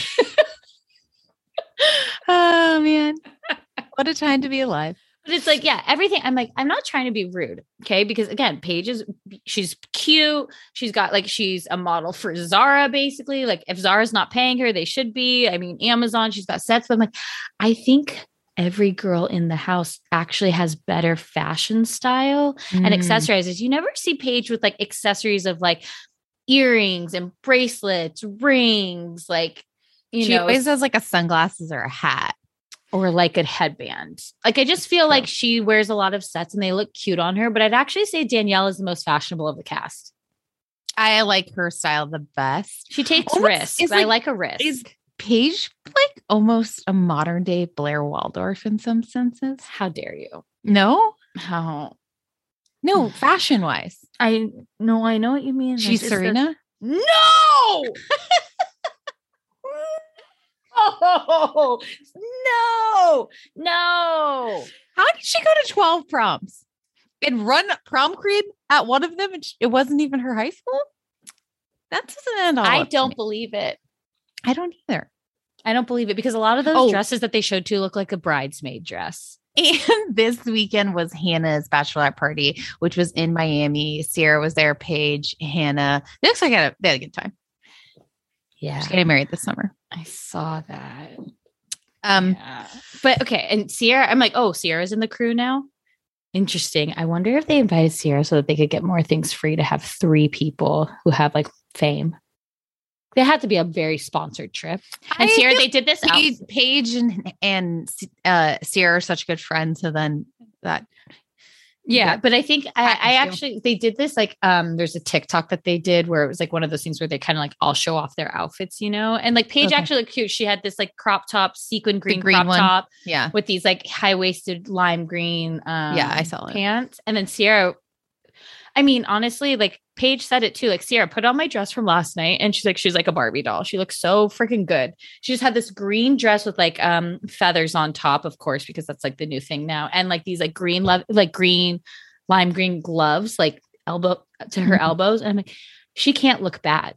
Oh man. What a time to be alive. But it's like, yeah, everything. I'm like, I'm not trying to be rude. Okay. Because again, Paige she's cute. She's got like, she's a model for Zara, basically. Like if Zara's not paying her, they should be. I mean, Amazon, she's got sets. But I'm like, I think every girl in the house actually has better fashion style and accessorizes. You never see Paige with like accessories of like earrings and bracelets, rings, like, she always has like a sunglasses or a hat. Or like a headband. Like, I just feel like she wears a lot of sets and they look cute on her, but I'd actually say Danielle is the most fashionable of the cast. I like her style the best. She takes risks. I like a risk. Is Paige like almost a modern day Blair Waldorf in some senses? How dare you? No? How? No, fashion wise. I know what you mean. She's Serena? No! Oh, no. How did she go to 12 proms and run prom creep at one of them? And it wasn't even her high school. That doesn't end all. I don't believe it. I don't either. I don't believe it because a lot of those dresses that they showed to look like a bridesmaid dress. And this weekend was Hannah's bachelorette party, which was in Miami. Sierra was there. Paige, Hannah. It looks like they had a good time. Yeah. She's getting married this summer. I saw that. But okay. And Sierra, I'm like, oh, Sierra's in the crew now. Interesting. I wonder if they invited Sierra so that they could get more things free to have three people who have like fame. They had to be a very sponsored trip. And Sierra, they did this. Paige and Sierra are such good friends. So then that. Yeah. But I think they did this, like, there's a TikTok that they did where it was like one of those things where they kind of like all show off their outfits, you know, and like Paige actually looked cute. She had this like crop top, sequin green crop top with these like high-waisted lime green, I saw it. Pants. And then Sierra, I mean, honestly, like Paige said it too, like Sierra put on my dress from last night and she's like a Barbie doll. She looks so freaking good. She just had this green dress with like feathers on top, of course, because that's like the new thing now. And like these like green lime green gloves, like elbow to her elbows. And I'm like, she can't look bad.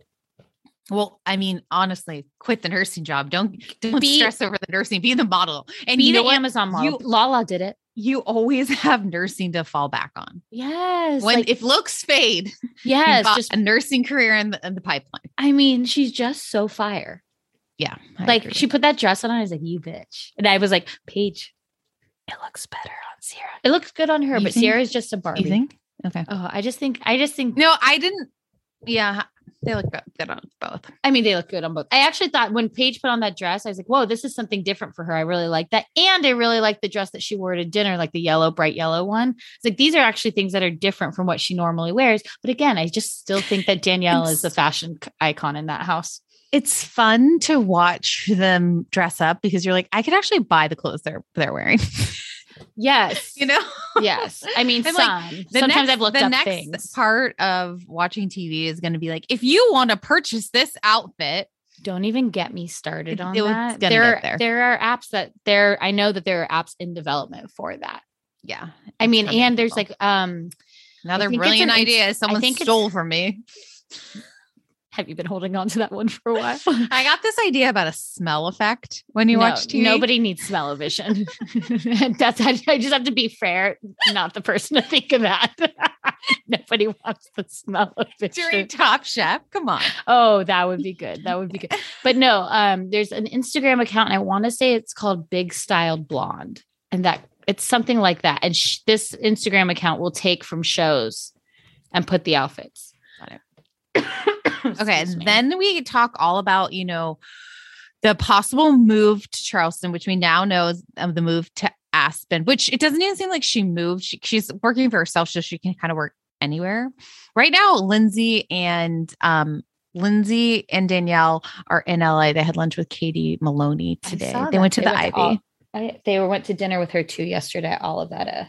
Well, I mean, honestly, quit the nursing job. Don't stress over the nursing, be the model and be the Amazon model. Lala did it. You always have nursing to fall back on. Yes. When if looks fade, just a nursing career in the pipeline. I mean, she's just so fire. Yeah. Like she put that dress on and I was like, you bitch. And I was like, Paige, it looks better on Sierra. It looks good on her, but Sierra's just a Barbie. You think? Okay. Oh, I just think. No, I didn't. Yeah. They look good on both. I mean, they look good on both. I actually thought when Paige put on that dress, I was like, whoa, this is something different for her. I really like that. And I really like the dress that she wore to dinner, like the bright yellow one. It's like, these are actually things that are different from what she normally wears. But again, I just still think that Danielle is the fashion icon in that house. It's fun to watch them dress up because you're like, I could actually buy the clothes they're wearing. Yes. You know? Yes. I mean, sometimes I've looked up things. The next part of watching TV is going to be like, if you want to purchase this outfit. Don't even get me started on that. There are apps I know that there are apps in development for that. Yeah. I mean, and there's like, another brilliant idea someone stole from me. Have you been holding on to that one for a while? I got this idea about a smell effect when you watch TV. Nobody needs smell-o-vision. I just have to be fair, not the person to think of that. Nobody wants the smell-o-vision. During Top Chef, come on. Oh, that would be good. That would be good. But no, there's an Instagram account, and I want to say it's called Big Styled Blonde. And that it's something like that. And this Instagram account will take from shows and put the outfits. Got it. Okay. Then we talk all about, the possible move to Charleston, which we now know is the move to Aspen, which it doesn't even seem like she moved. She's working for herself, so she can kind of work anywhere. Right now, Lindsay and Danielle are in LA. They had lunch with Katie Maloney today. They went to the Ivy. They went to dinner with her too yesterday at Olivetta.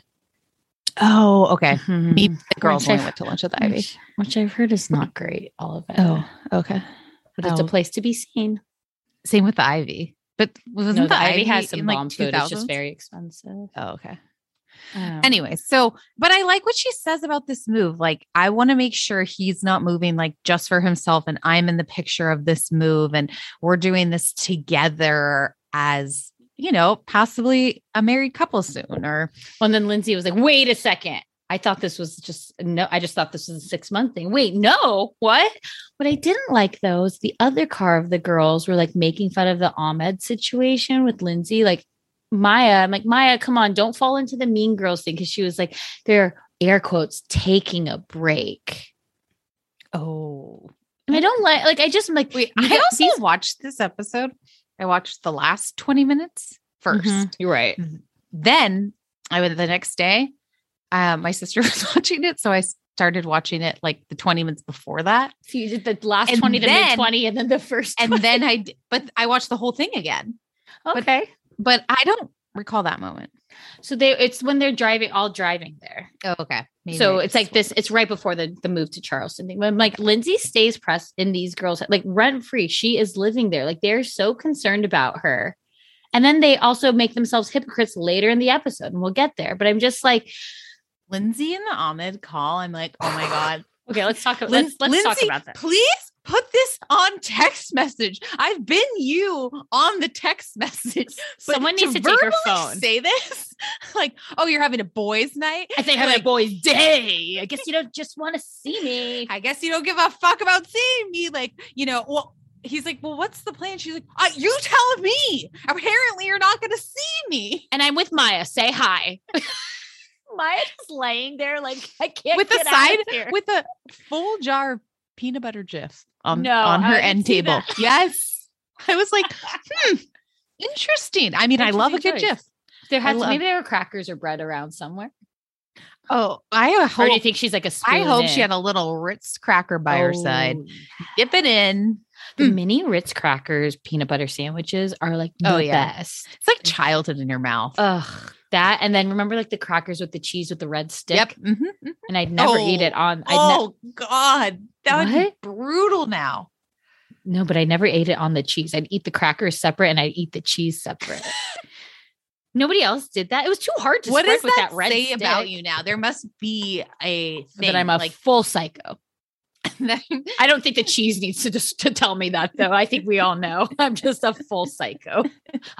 Oh, okay. Mm-hmm. Me, the girls only went to lunch at the Ivy, which I've heard is not great. Olivetta. Oh, okay. But it's a place to be seen. Same with the Ivy. But wasn't the Ivy has some bomb food. It's just very expensive. Oh, okay. Anyway, but I like what she says about this move. Like, I want to make sure he's not moving like just for himself and I'm in the picture of this move and we're doing this together as, you know, possibly a married couple soon. Or, and then Lindsay was like, wait a second. I thought this was a 6-month thing. Wait, no, what? What I didn't like though is the other car of the girls were like making fun of the Ahmed situation with Lindsay. Like, Maya, come on, don't fall into the mean girls thing. Cause she was like, they're air quotes taking a break. Oh, and I don't like, I just like, wait, I also watched this episode. I watched the last 20 minutes first. Mm-hmm. You're right. Then I went the next day. My sister was watching it. So I started watching it like the 20 minutes before that. So you did the last 20 to mid 20 and then the first 20. And then I watched the whole thing again. Okay. But I don't recall that moment. So it's when they're all driving there. Oh, okay. Maybe so it's like this, it's right before the move to Charleston thing. But I'm like, Lindsay stays pressed in these girls, like rent free. She is living there. Like they're so concerned about her. And then they also make themselves hypocrites later in the episode and we'll get there. But I'm just like, Lindsay and the Ahmed call. I'm like, oh my God. Okay. Let's talk about that. Please. Put this on text message. I've been you on the text message. Someone needs to take her phone. Say this like, oh, you're having a boys' night. I think having a boys' day. I guess you don't just want to see me. I guess you don't give a fuck about seeing me. Like, you know, well, he's like, well, what's the plan? She's like, you tell me. Apparently, you're not going to see me. And I'm with Maya. Say hi. Maya just laying there like I can't get out of here with a full jar of peanut butter gifs on her end table. That. Yes. I was like, interesting. I mean, I love a good gif. Maybe there were crackers or bread around somewhere. Oh, I hope. Or do you think she's like a spoon? I hope she had a little Ritz cracker by her side. Dip it in. The mini Ritz crackers, peanut butter sandwiches are like the best. It's like childhood in your mouth. Ugh. That and then remember like the crackers with the cheese with the red stick. Yep. Mm-hmm, mm-hmm. And I'd never eat it on. God, that would be brutal now. No, but I never ate it on the cheese. I'd eat the crackers separate and I'd eat the cheese separate. Nobody else did that. It was too hard to work with that red stick. What does that say about you now? There must be a thing that I'm a full psycho. I don't think the cheese needs to just to tell me that though. I think we all know I'm just a full psycho.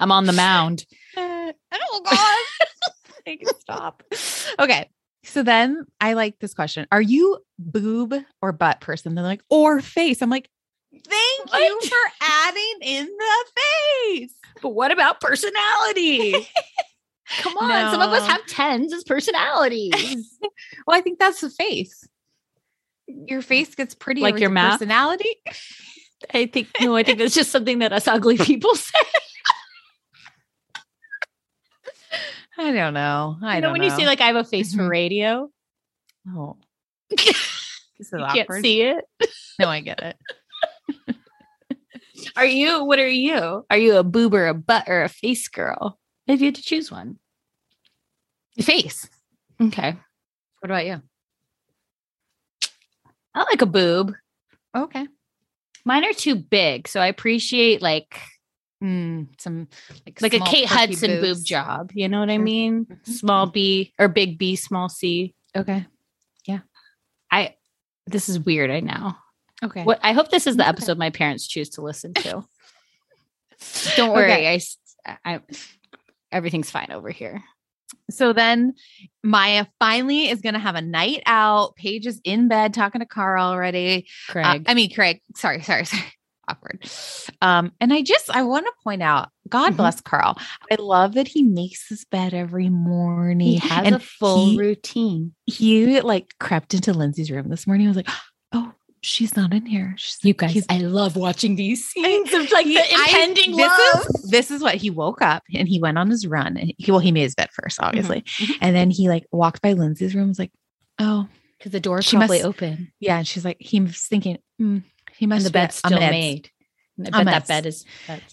I'm on the mound. Oh God. I can stop. Okay. So then I like this question. Are you boob or butt person? They're like, or face. I'm like, thank you for adding in the face. But what about personality? Come on. No. Some of us have 10s as personalities. Well, I think that's the face. Your face gets prettier like with your mouth. Personality. I think that's just something that us ugly people say. I don't know. You say like I have a face for radio. Oh, is it awkward? Can't see it. No, I get it. Are you? What are you? Are you a boob or a butt or a face girl? If you had to choose one, face. Okay. What about you? I like a boob. Okay. Mine are too big. So I appreciate like some like a Kate Hudson boob job. You know what I mean? Mm-hmm. Small B or big B, small C. Okay. Yeah. This is weird. I know. Okay. I hope this is the episode my parents choose to listen to. Don't worry. Okay. I everything's fine over here. So then Maya finally is going to have a night out. Paige is in bed talking to Carl already. Craig. Sorry. Awkward. And I want to point out, God bless Carl. I love that he makes his bed every morning. He has a full routine. He like crept into Lindsay's room this morning. I was like, oh, she's not in here. She's like, you guys, I love watching these scenes of like the impending love. This is what he woke up and he went on his run. And he made his bed first, obviously. Mm-hmm. And then he like walked by Lindsay's room and was like, oh, because the door's probably open. Yeah. And she's like, he was thinking, he must have been still made. I bet that bed is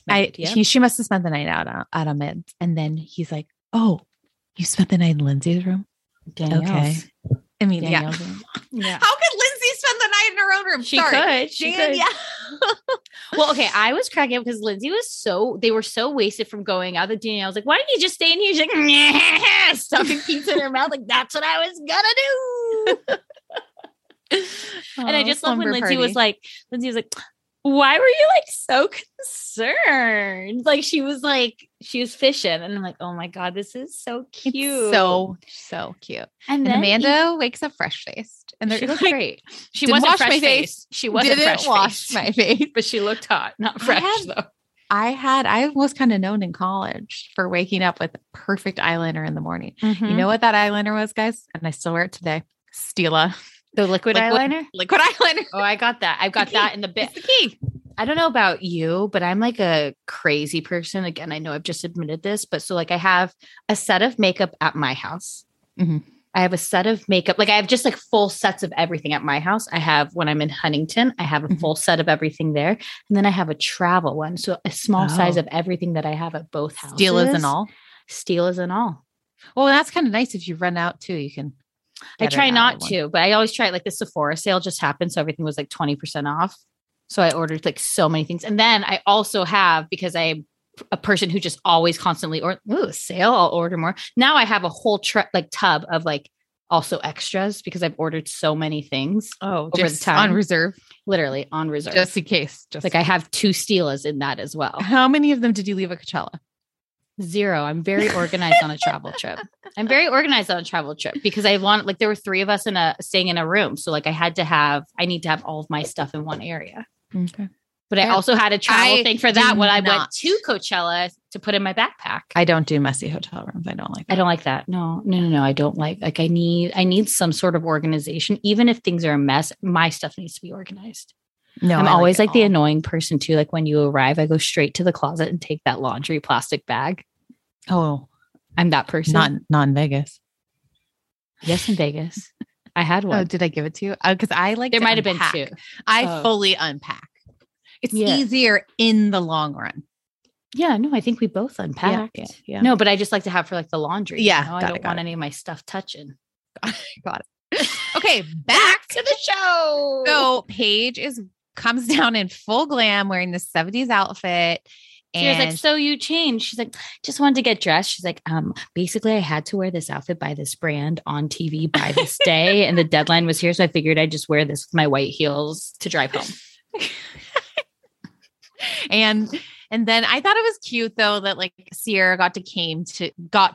made. Yeah. She must have spent the night out at Ahmed's. And then he's like, oh, you spent the night in Lindsay's room? Danielle's. Okay. I mean, Danielle's room. Yeah. How could Lindsay spend the night in her own room? She could. Yeah. Well, okay. I was cracking up because Lindsay was they were so wasted from going out that Danielle was like, why don't you just stay in here? She's like, nah, stuffing pizza in her mouth. Like, that's what I was gonna do. And I just love when Lindsay was like, why were you like so concerned? Like she was fishing. And I'm like, oh my God, this is so cute. It's so cute. And then Amanda wakes up fresh faced and she looked great. She wasn't fresh faced. She wasn't fresh washed my face, but she looked hot. Not fresh though. I was kind of known in college for waking up with perfect eyeliner in the morning. Mm-hmm. You know what that eyeliner was, guys? And I still wear it today. Stila. The liquid eyeliner? Liquid eyeliner. Oh, I got that. I've got that in the bit. It's the key. I don't know about you, but I'm like a crazy person. Again, I know I've just admitted this, but so like I have a set of makeup at my house. Mm-hmm. I have a set of makeup. Like I have just like full sets of everything at my house. I have, when I'm in Huntington, I have a full set of everything there. And then I have a travel one. So a small size of everything that I have at both houses. Steel is and all. Well, that's kind of nice. If you run out too, you can. I try not to, but I always try it. Like the Sephora sale just happened. So everything was like 20% off. So I ordered like so many things. And then I also have, because I'm a person who just always constantly sale, I'll order more. Now I have a whole tub of like also extras because I've ordered so many things. Oh, over just the time. On reserve. Literally on reserve. Just in case. Just like I have 2 Stilas in that as well. How many of them did you leave at Coachella? 0. I'm very organized on a travel trip. Because I want, like, there were 3 of us staying in a room. So like I need to have all of my stuff in one area. Okay. But I also had a travel thing for that when I went to Coachella to put in my backpack. I don't do messy hotel rooms. I don't like that. No, I don't like I need some sort of organization. Even if things are a mess, my stuff needs to be organized. No, I'm always like the annoying person too. Like when you arrive, I go straight to the closet and take that laundry plastic bag. Oh, I'm that person. Not in Vegas. Yes, in Vegas. I had one. Oh, did I give it to you? Because I like there might have been 2. I fully unpack. It's easier in the long run. Yeah, no, I think we both unpacked. Yeah. No, but I just like to have for like the laundry. Yeah. You know? I don't want any of my stuff touching. Got it. Okay, back to the show. So Paige comes down in full glam wearing this 70s outfit. And she was like, so you changed. She's like, just wanted to get dressed. She's like, basically I had to wear this outfit by this brand on TV by this day. And the deadline was here. So I figured I'd just wear this with my white heels to drive home. And then I thought it was cute though, that like Sierra got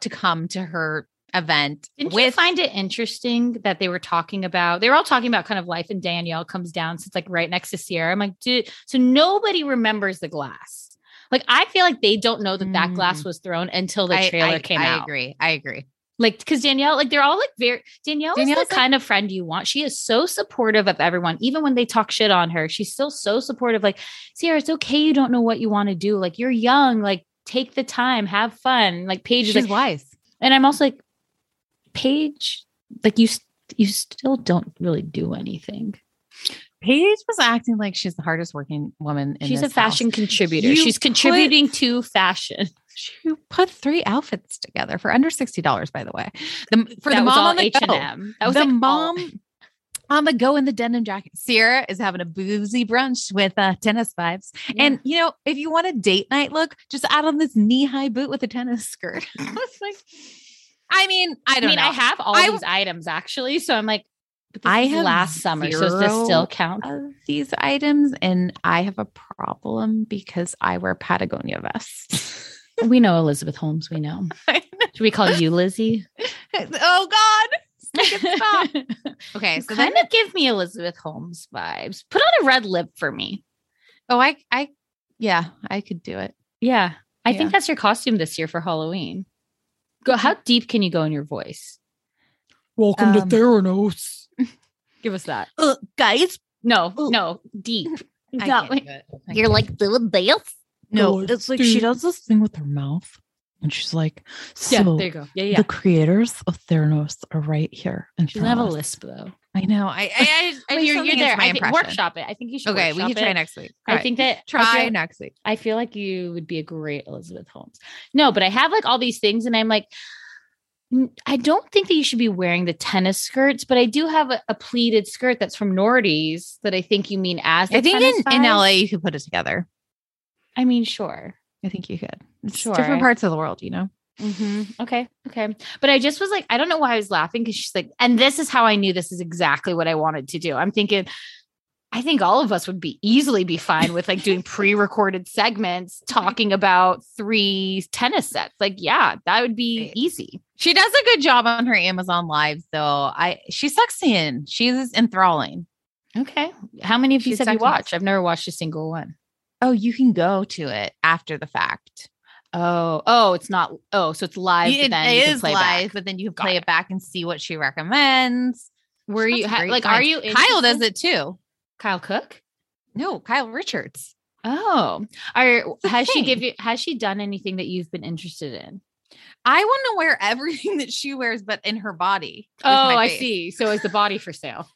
to come to her event. Didn't you find it interesting that they were all talking about kind of life, and Danielle comes down, so it's like right next to Sierra. I'm like, dude, so nobody remembers the glass. Like, I feel like they don't know that glass was thrown until the trailer came out. I agree. Like, because Danielle, like they're all like Danielle's the kind of friend you want. She is so supportive of everyone. Even when they talk shit on her, she's still so supportive. Like, Sierra, it's okay. You don't know what you want to do. Like, you're young. Like, take the time, have fun. Like, Paige is wise. And I'm also like, Paige, like you still don't really do anything. Paige was acting like she's the hardest working woman in this house. She's a fashion contributor. She's contributing to fashion. She put 3 outfits together for under $60, by the way. The mom on the go. That was the mom on the go in the denim jacket. Sierra is having a boozy brunch with tennis vibes. Yeah. And, you know, if you want a date night look, just add on this knee-high boot with a tennis skirt. I was like... I don't know. I have all these items actually. So I'm like, I have last summer. So does this still count? These items. And I have a problem because I wear Patagonia vests. We know Elizabeth Holmes. We know. Should we call you Lizzie? Oh God. Stop. Okay. So kind of give me Elizabeth Holmes vibes. Put on a red lip for me. Oh, I could do it. Yeah. I think that's your costume this year for Halloween. How deep can you go in your voice? Welcome to Theranos. Give us that. Guys, No, ooh. No, deep. You're like the bass. No, it's like she does this thing with her mouth. And she's like, so yeah, there you go. Yeah, yeah. The creators of Theranos are right here. And she'll have a lisp though. I know. I you're there. I think workshop it. I think you should. Okay. We can try next week. I think that try next week. I feel like you would be a great Elizabeth Holmes. No, but I have like all these things and I'm like, I don't think that you should be wearing the tennis skirts, but I do have a pleated skirt that's from Nordy's that I think you mean as I think in LA you could put it together. I mean, sure. I think you could. Sure. Different parts of the world, you know? Mm-hmm. Okay. Okay. But I just was like, I don't know why I was laughing because she's like, and this is how I knew this is exactly what I wanted to do. I'm thinking, I think all of us would be easily be fine with like doing pre-recorded segments, talking about 3 tennis sets. Like, yeah, that would be easy. She does a good job on her Amazon Live though. She's sexy and she's enthralling. Okay. How many of you have you watched? I've never watched a single one. Oh, you can go to it after the fact. Oh, it's not. Oh, so it's live. But then you can play it back and see what she recommends. Were you like, are you? Kyle does it too. Kyle Cook? No, Kyle Richards. Oh, has she done anything that you've been interested in? I want to wear everything that she wears, but in her body. Oh, I see. So is the body for sale?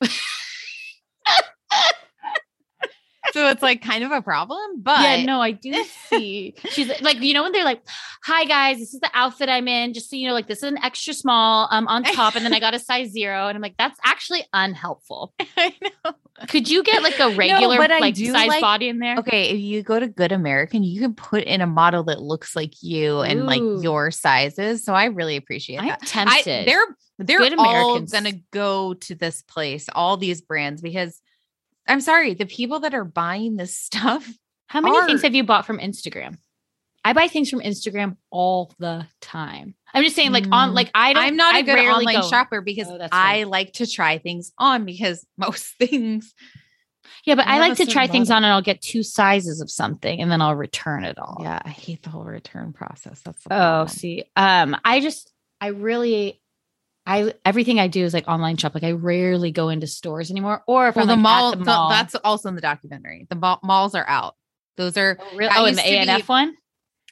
So it's like kind of a problem, but yeah, no, I do see. She's like, you know, when they're like, hi guys, this is the outfit I'm in. Just so you know, like this is an extra small on top. And then I got a size 0 and I'm like, that's actually unhelpful. I know. Could you get like a regular body in there? Okay. If you go to Good American, you can put in a model that looks like you and like your sizes. So I really appreciate that. I'm tempted. They're all going to go to this place, all these brands, because I'm sorry, the people that are buying this stuff. How many things have you bought from Instagram? I buy things from Instagram all the time. I'm just saying, like on, like I'm not a good online shopper because I like to try things on because most things. Yeah, but I like to try things on and I'll get 2 sizes of something and then I'll return it all. Yeah, I hate the whole return process. That's the problem. See, everything I do is like online shop. Like I rarely go into stores anymore or if the mall, that's also in the documentary. The malls are out. Those are in the A&F one.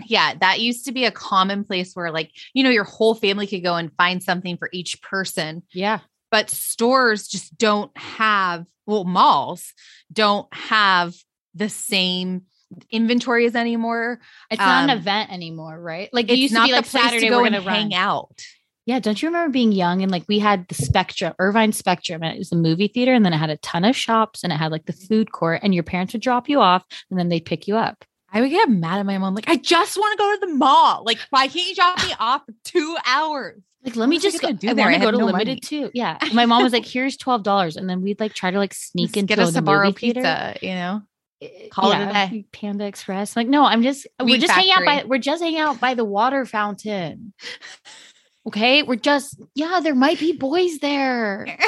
Yeah. That used to be a common place where like, you know, your whole family could go and find something for each person. Yeah. But stores just don't have, malls don't have the same inventories anymore. It's not an event anymore, right? Like it used to be like Saturday to go and hang out. Yeah. Don't you remember being young? And like we had the Spectrum, Irvine Spectrum, and it was a movie theater. And then it had a ton of shops and it had like the food court and your parents would drop you off and then they'd pick you up. I would get mad at my mom. Like, I just want to go to the mall. Like, why can't you drop me off for 2 hours? Like, let me just go do there. I go to Limited too. Yeah. My mom was like, here's $12. And then we'd like try to like sneak into the Sbarro pizza, you know? Call it a Panda Express. Like, no, we're just hanging out by the water fountain. Okay, there might be boys there.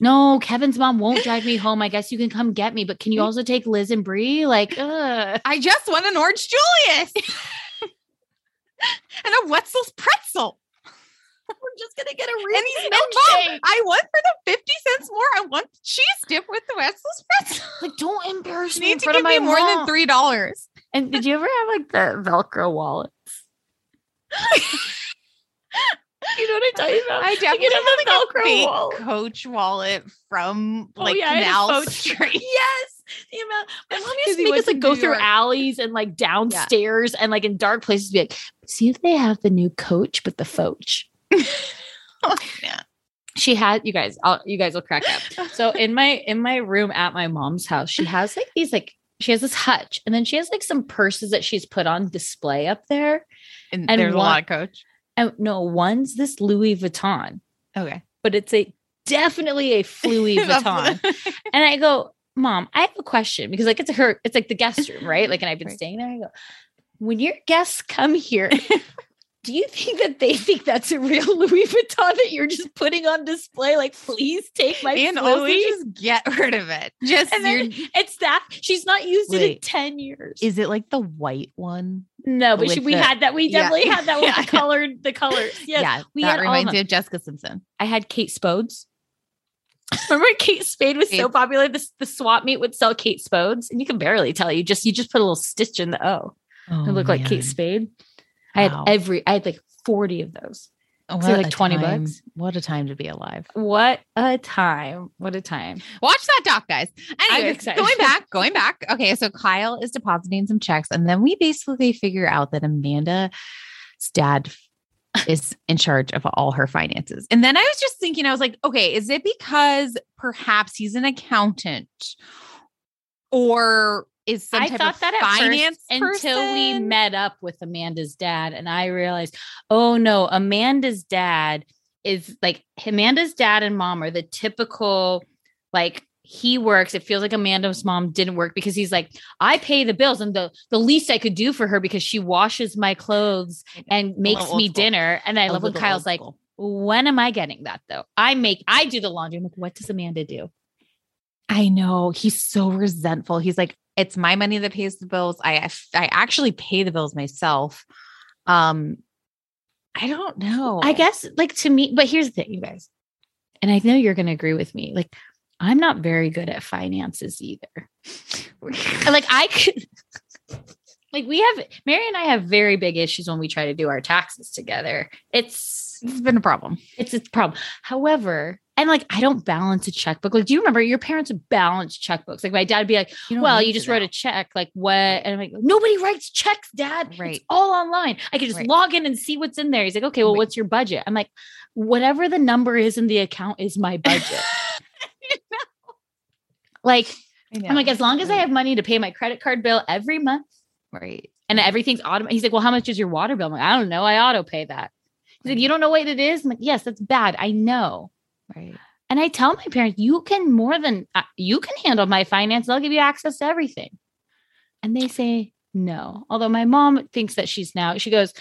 No, Kevin's mom won't drive me home. I guess you can come get me, but can you also take Liz and Bree? Like, I just want an Orange Julius and a Wetzel's pretzel. We're just going to get a Reese's milkshake. I want for the 50 cents more. I want cheese dip with the Wetzel's pretzel. Like, don't embarrass me in front of my mom. You need to give me more than $3. And did you ever have like the Velcro wallets? You know what I'm talking about? I definitely have like a fake Coach wallet from Canal Street. Yes. My mom used to make us like go through alleys and like downstairs and like in dark places be like, see if they have the new Coach, but the Foach. Oh, yeah. She had, you guys will crack up. So in my room at my mom's house, she has like these like, she has this hutch and then she has like some purses that she's put on display up there. And there's a lot of Coach. No, one's this Louis Vuitton. Okay. But it's definitely a Flui Vuitton. And I go, Mom, I have a question because like it's like the guest room, right? Like, and I've been staying there. I go, when your guests come here, do you think that they think that's a real Louis Vuitton that you're just putting on display? Like, please take my Flui. And also just get rid of it. It's that she's not used it in 10 years. Is it like the white one? No, but we definitely had that with the colors. Yes, yeah, we that had reminds me of Jessica Simpson. I had Kate Spode's. Remember Kate Spade was so popular? The swap meet would sell Kate Spodes, and you can barely tell. You just put a little stitch in the O. Oh, it looked like Kate Spade. Wow. I had like 40 of those. Oh, so like $20. What a time to be alive. What a time. What a time. Watch that doc, guys. Anyway, going back. Okay. So Kyle is depositing some checks, and then we basically figure out that Amanda's dad is in charge of all her finances. And then I was just thinking, I was like, okay, is it because perhaps he's an accountant or is some type of finance person? Until we met up with Amanda's dad and I realized, oh no, Amanda's dad and mom are the typical, like, he works. It feels like Amanda's mom didn't work because he's like, I pay the bills and the least I could do for her because she washes my clothes and makes me dinner. And I love when Kyle's like, when am I getting that though? I do the laundry. I'm like, what does Amanda do? I know. He's so resentful. He's like, it's my money that pays the bills. I actually pay the bills myself. I don't know. I guess like to me, but here's the thing, you guys, and I know you're going to agree with me. Like, I'm not very good at finances either. Like I could, like we have, Mary and I have very big issues when we try to do our taxes together. It's been a problem. It's a problem. However, and like, I don't balance a checkbook. Like, do you remember your parents balanced checkbooks? Like my dad would be like, well, you just wrote a check. Like what? And I'm like, nobody writes checks, Dad. Right. It's all online. I could just log in and see what's in there. He's like, okay, well, what's your budget? I'm like, whatever the number is in the account is my budget. Like, I'm like, as long as I have money to pay my credit card bill every month. Right. And everything's automatic. He's like, well, how much is your water bill? I'm like, I don't know. I auto pay that. He's like, you don't know what it is? I'm like, yes, that's bad. I know. Right. And I tell my parents, you can handle my finance. I'll give you access to everything. And they say no. Although my mom thinks that she goes,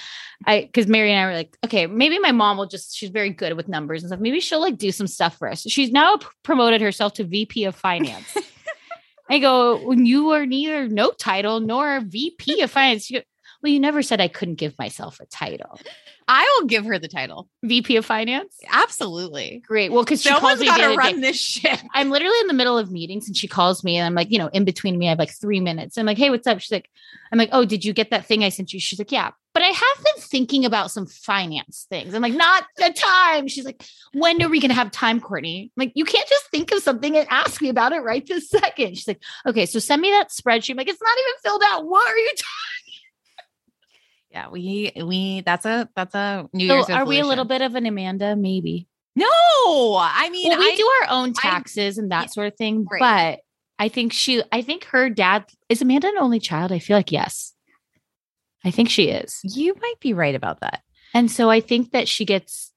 because Mary and I were like, okay, maybe my mom she's very good with numbers and stuff. Maybe she'll like do some stuff for us. She's now promoted herself to VP of finance. I go, you are neither no title nor VP of finance. She goes, well, you never said I couldn't give myself a title. I will give her the title. VP of finance? Absolutely. Great. Well, because she calls me. Someone's got to run this shit. I'm literally in the middle of meetings and she calls me and I'm like, you know, in between me, I have like 3 minutes. I'm like, hey, what's up? She's like, I'm like, oh, did you get that thing I sent you? She's like, yeah, but I have been thinking about some finance things. I'm like, not the time. She's like, when are we going to have time, Courtney? I'm like, you can't just think of something and ask me about it right this second. She's like, okay, so send me that spreadsheet. I'm like, it's not even filled out. What are you talking about? Yeah, that's a New Year's resolution. Are we a little bit of an Amanda? Maybe. No, I mean, well, we do our own taxes and that sort of thing. Right. But I think her dad is Amanda an only child. I feel like, yes, I think she is. You might be right about that. And so I think that she gets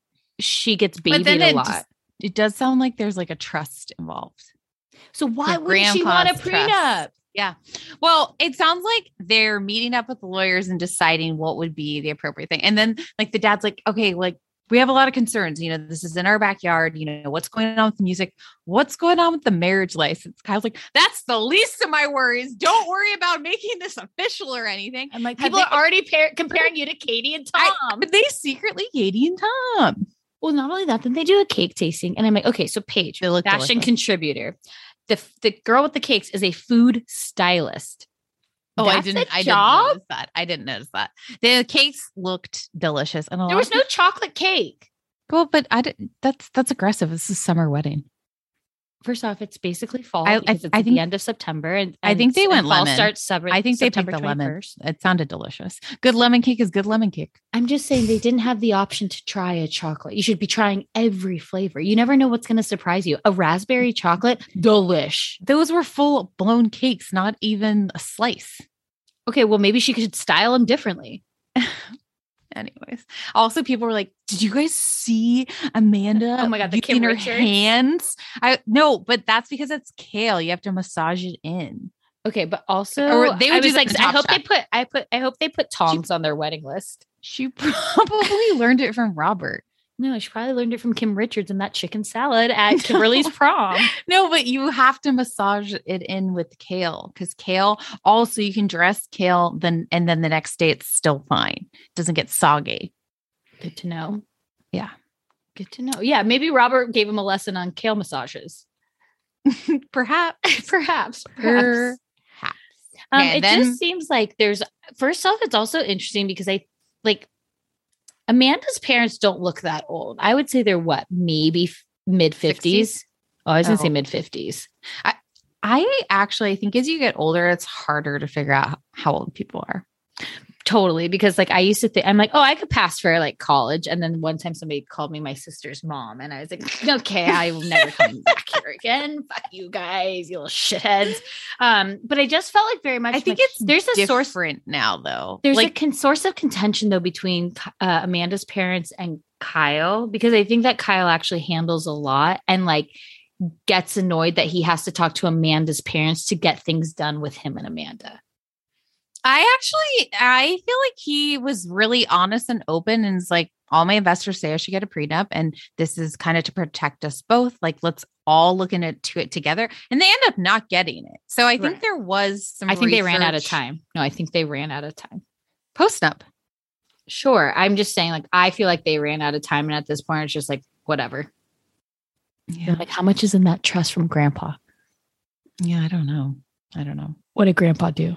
babied a lot. It does sound like there's like a trust involved. So why would she want a prenup? Trust. Yeah. Well, it sounds like they're meeting up with the lawyers and deciding what would be the appropriate thing. And then like the dad's like, okay, like we have a lot of concerns, you know, this is in our backyard, you know, what's going on with the music, what's going on with the marriage license. Kyle's like, that's the least of my worries. Don't worry about making this official or anything. I'm like, people are already comparing you to Katie and Tom. But they secretly Katie and Tom. Well, not only that, then they do a cake tasting. And I'm like, okay, so Paige, fashion contributor. The girl with the cakes is a food stylist. Oh, I didn't notice that. The cakes looked delicious. And there was no chocolate cake. Well, but I didn't. That's aggressive. This is summer wedding. First off, it's basically fall. I think the end of September, and I think they went lemon. I think they picked the lemon. It sounded delicious. Good lemon cake is good lemon cake. I'm just saying they didn't have the option to try a chocolate. You should be trying every flavor. You never know what's going to surprise you. A raspberry chocolate, delish. Those were full blown cakes, not even a slice. Okay, well maybe she could style them differently. Anyways, also people were like, "Did you guys see Amanda?" Oh my god, the Kim her hands. I no, but that's because it's kale. You have to massage it in. Okay, but also or they would just like, I hope they put tongs on their wedding list. She probably learned it from Robert. No, she probably learned it from Kim Richards and that chicken salad at Kimberly's prom. No, but you have to massage it in with kale because kale also you can dress kale and then the next day it's still fine. It doesn't get soggy. Good to know. Yeah. Good to know. Yeah. Maybe Robert gave him a lesson on kale massages. Perhaps. Okay, it just seems like there's, first off, it's also interesting because I like Amanda's parents don't look that old. I would say they're what, maybe mid 50s. Oh, I was going to say mid 50s. I actually think as you get older, it's harder to figure out how old people are. Totally. Because like I used to think, I'm like, oh, I could pass for like college. And then one time somebody called me my sister's mom and I was like, okay, I will never come back here again. Fuck you guys, you little shitheads. But I just felt like very much. I think there's a source now though. There's like, a source of contention though between Amanda's parents and Kyle, because I think that Kyle actually handles a lot and like gets annoyed that he has to talk to Amanda's parents to get things done with him and Amanda. I feel like he was really honest and open and is like, all my investors say I should get a prenup. And this is kind of to protect us both. Like, let's all look into it together. And they end up not getting it. So I think there was some research. They ran out of time. No, I think they ran out of time. Post-nup. Sure. I'm just saying, like, I feel like they ran out of time. And at this point, it's just like, whatever. Yeah. Like, how much is in that trust from grandpa? Yeah, I don't know. What did grandpa do?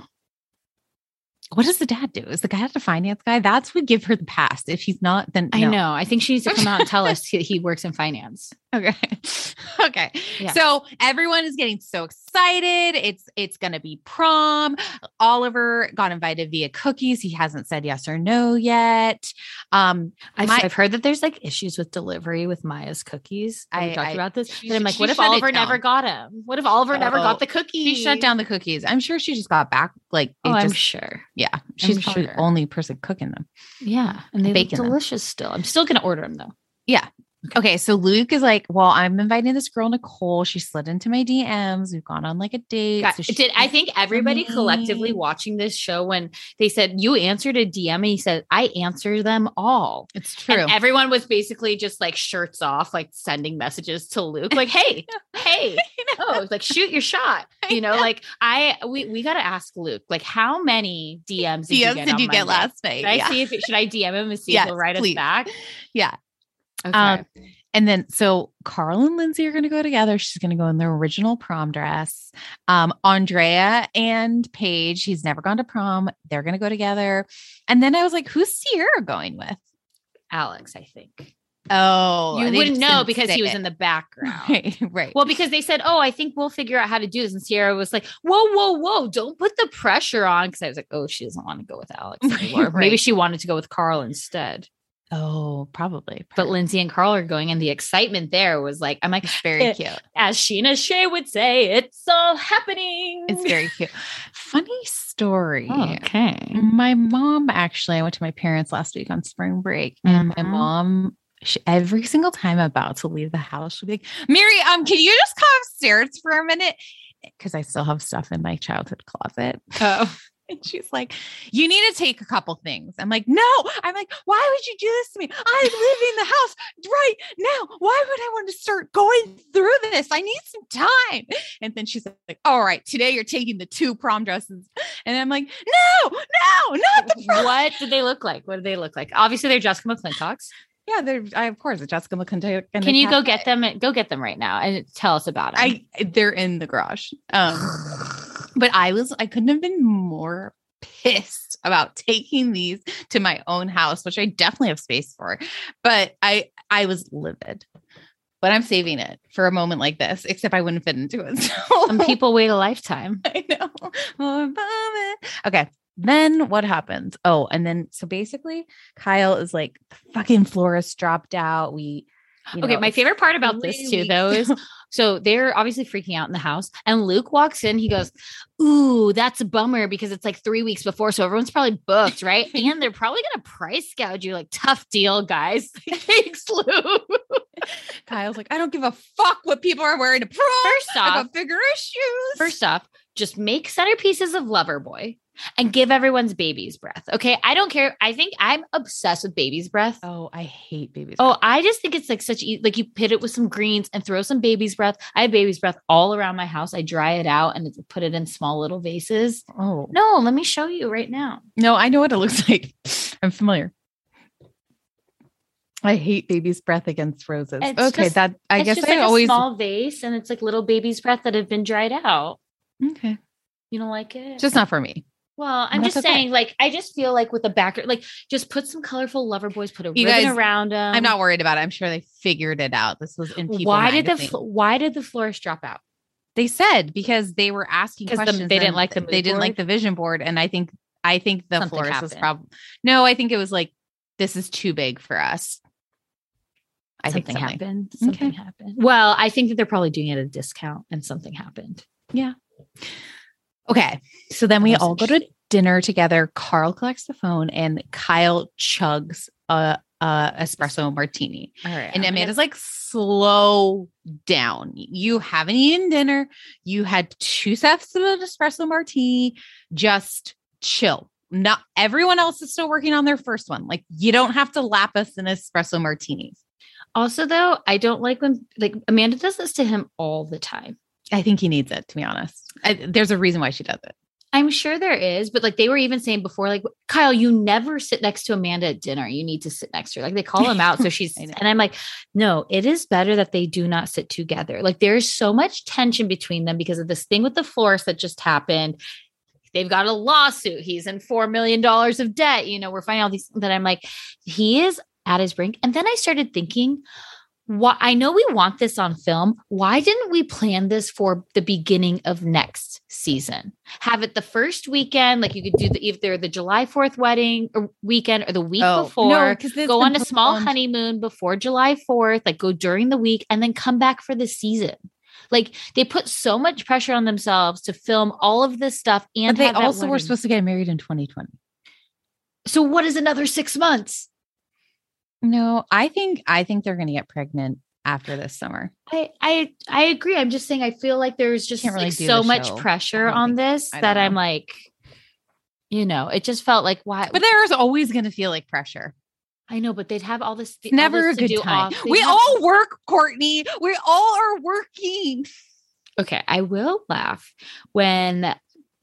What does the dad do? Is the guy the finance guy? That's what give her the pass. If he's not, then no. I know. I think she needs to come out and tell us he works in finance. Okay. Yeah. So everyone is getting so excited. It's going to be prom. Oliver got invited via cookies. He hasn't said yes or no yet. I've heard that there's like issues with delivery with Maya's cookies. We talked about this. And I'm like, what if Oliver never got him? What if Oliver never got the cookies? She shut down the cookies. I'm sure she just got back. Like, I'm sure. Yeah. She's probably the only person cooking them. Yeah. And they look delicious still. I'm still going to order them though. Yeah. Okay. So Luke is like, well, I'm inviting this girl, Nicole. She slid into my DMs. We've gone on like a date. I think everybody collectively watching this show, when they said you answered a DM and he said, I answer them all. It's true. And everyone was basically just like shirts off, like sending messages to Luke. Like, Hey, like shoot your shot. You know, like we got to ask Luke, like how many DMs did you get last night? Should I DM him and see if he'll write us back? Yeah. Okay. And then, so Carl and Lindsay are going to go together. She's going to go in their original prom dress. Andrea and Paige, he's never gone to prom. They're going to go together. And then I was like, who's Sierra going with? Alex, I think. Oh, you wouldn't know because he was in the background. Right. Well, because they said, I think we'll figure out how to do this. And Sierra was like, whoa, don't put the pressure on. Cause I was like, oh, she doesn't want to go with Alex anymore. Right. Maybe she wanted to go with Carl instead. Oh, probably. But Lindsay and Carl are going, and the excitement there was like, I'm like, it's very cute. As Sheena Shea would say, it's all happening. It's very cute. Funny story. Oh, okay. My mom, actually, I went to my parents last week on spring break, and my mom, she, every single time I'm about to leave the house, she'll be like, Mary, can you just come upstairs for a minute? Because I still have stuff in my childhood closet. Oh. And she's like, you need to take a couple things. I'm like, no. I'm like, why would you do this to me? I live in the house right now. Why would I want to start going through this? I need some time. And then she's like, all right, today you're taking the two prom dresses. And I'm like, no, not the prom. What did they look like? Obviously they're Jessica McClintock's. Yeah, of course, it's Jessica McClintock. Can you go get them? Go get them right now and tell us about them. They're in the garage. But I couldn't have been more pissed about taking these to my own house, which I definitely have space for, but I was livid, but I'm saving it for a moment like this, except I wouldn't fit into it. So. Some people wait a lifetime. I know. Oh, okay. Then what happens? Oh, and then, so basically Kyle is like, the fucking florist dropped out. My favorite part about this too, though, is so they're obviously freaking out in the house, and Luke walks in. He goes, "Ooh, that's a bummer because it's like 3 weeks before, so everyone's probably booked, right? And they're probably gonna price gouge you. Like, tough deal, guys. Thanks, Luke." Kyle's like, "I don't give a fuck what people are wearing to prom. I got bigger issues. First off, just make centerpieces of Loverboy." And give everyone's baby's breath. Okay. I don't care. I think I'm obsessed with baby's breath. Oh, I hate baby's breath. Oh, I just think it's like like you pit it with some greens and throw some baby's breath. I have baby's breath all around my house. I dry it out and put it in small little vases. Oh, no. Let me show you right now. No, I know what it looks like. I'm familiar. I hate baby's breath against roses. It's okay. Just, that I guess I like always a small vase and it's like little baby's breath that have been dried out. Okay. You don't like it? Just not for me. Well, I'm just saying, like, I just feel like with the background, like just put some colorful lover boys, put a ribbon around them. I'm not worried about it. I'm sure they figured it out. This was in People magazine. Why did the florist drop out? They said because they were asking questions. They didn't like the mood board. They didn't like the vision board. And I think the florist was probably, no, I think it was like, this is too big for us. I think something happened. Something happened. Well, I think that they're probably doing it at a discount and something happened. Yeah. Okay. So then we all go to dinner together. Carl collects the phone and Kyle chugs a espresso martini. All right. And Amanda's like, slow down. You haven't eaten dinner. You had 2 sips of an espresso martini. Just chill. Not everyone else is still working on their first one. Like you don't have to lap us in espresso martinis. Also, though, I don't like when like Amanda does this to him all the time. I think he needs it, to be honest. There's a reason why she does it. I'm sure there is. But like they were even saying before, like, Kyle, you never sit next to Amanda at dinner. You need to sit next to her. Like they call him out. So she's and I'm like, no, it is better that they do not sit together. Like there is so much tension between them because of this thing with the florist that just happened. They've got a lawsuit. He's in $4 million of debt. You know, we're finding all these that I'm like, he is at his brink. And then I started thinking, why? I know we want this on film. Why didn't we plan this for the beginning of next season? Have it the first weekend, like you could do either the July 4th wedding or weekend or the week before, no, go on a small honeymoon before July 4th, like go during the week and then come back for the season. Like they put so much pressure on themselves to film all of this stuff. And but they also were supposed to get married in 2020. So what is another 6 months? No, I think they're going to get pregnant after this summer. I agree. I'm just saying, I feel like there's just really like so much pressure on this that I'm like, you know, it just felt like, why? But there's always going to feel like pressure. I know, but they'd have all this. Never a good time. We all work, Courtney. We all are working. Okay. I will laugh when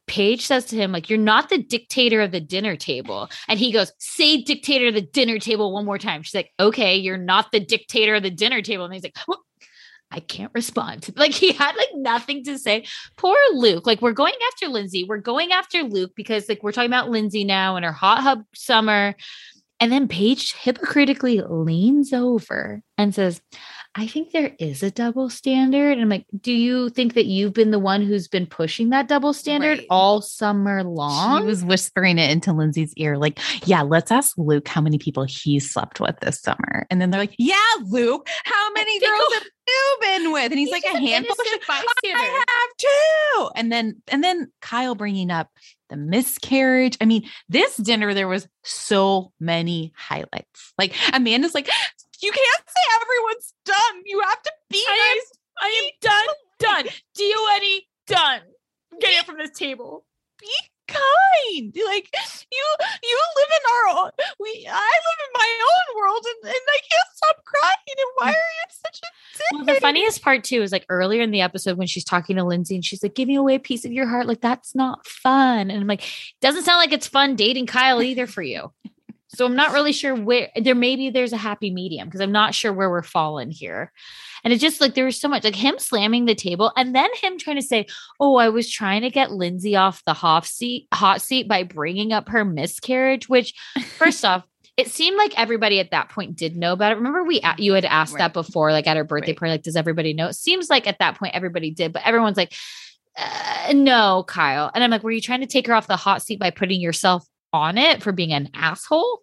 Paige says to him, like, you're not the dictator of the dinner table. And he goes, say dictator of the dinner table one more time. She's like, okay, you're not the dictator of the dinner table. And he's like, well, I can't respond. Like he had like nothing to say. Poor Luke. Like we're going after Lindsay. We're going after Luke because like we're talking about Lindsay now and her hot hub summer. And then Paige hypocritically leans over and says, I think there is a double standard. And I'm like, do you think that you've been the one who's been pushing that double standard all summer long? She was whispering it into Lindsay's ear. Like, yeah, let's ask Luke how many people he slept with this summer. And then they're like, yeah, Luke, how many girls have you been with? And he's like a handful. I have two. And then Kyle bringing up the miscarriage. I mean, this dinner, there was so many highlights. Like Amanda's like, you can't say everyone's done. You have to be nice. I am done. D-O-N-E, done. Get it from this table. Be kind. Like you live in our own, I live in my own world and I can't stop crying. And why are you such a dick? Well, the funniest part too is like earlier in the episode when she's talking to Lindsay and she's like, giving away a piece of your heart. Like that's not fun. And I'm like, doesn't sound like it's fun dating Kyle either for you. So I'm not really sure where there's a happy medium because I'm not sure where we're falling here. And it's just like, there was so much like him slamming the table and then him trying to say, oh, I was trying to get Lindsay off the hot seat by bringing up her miscarriage, which first off, it seemed like everybody at that point did know about it. Remember you had asked that before, like at her birthday party, like, does everybody know? It seems like at that point, everybody did, but everyone's like, no, Kyle. And I'm like, were you trying to take her off the hot seat by putting yourself on it for being an asshole?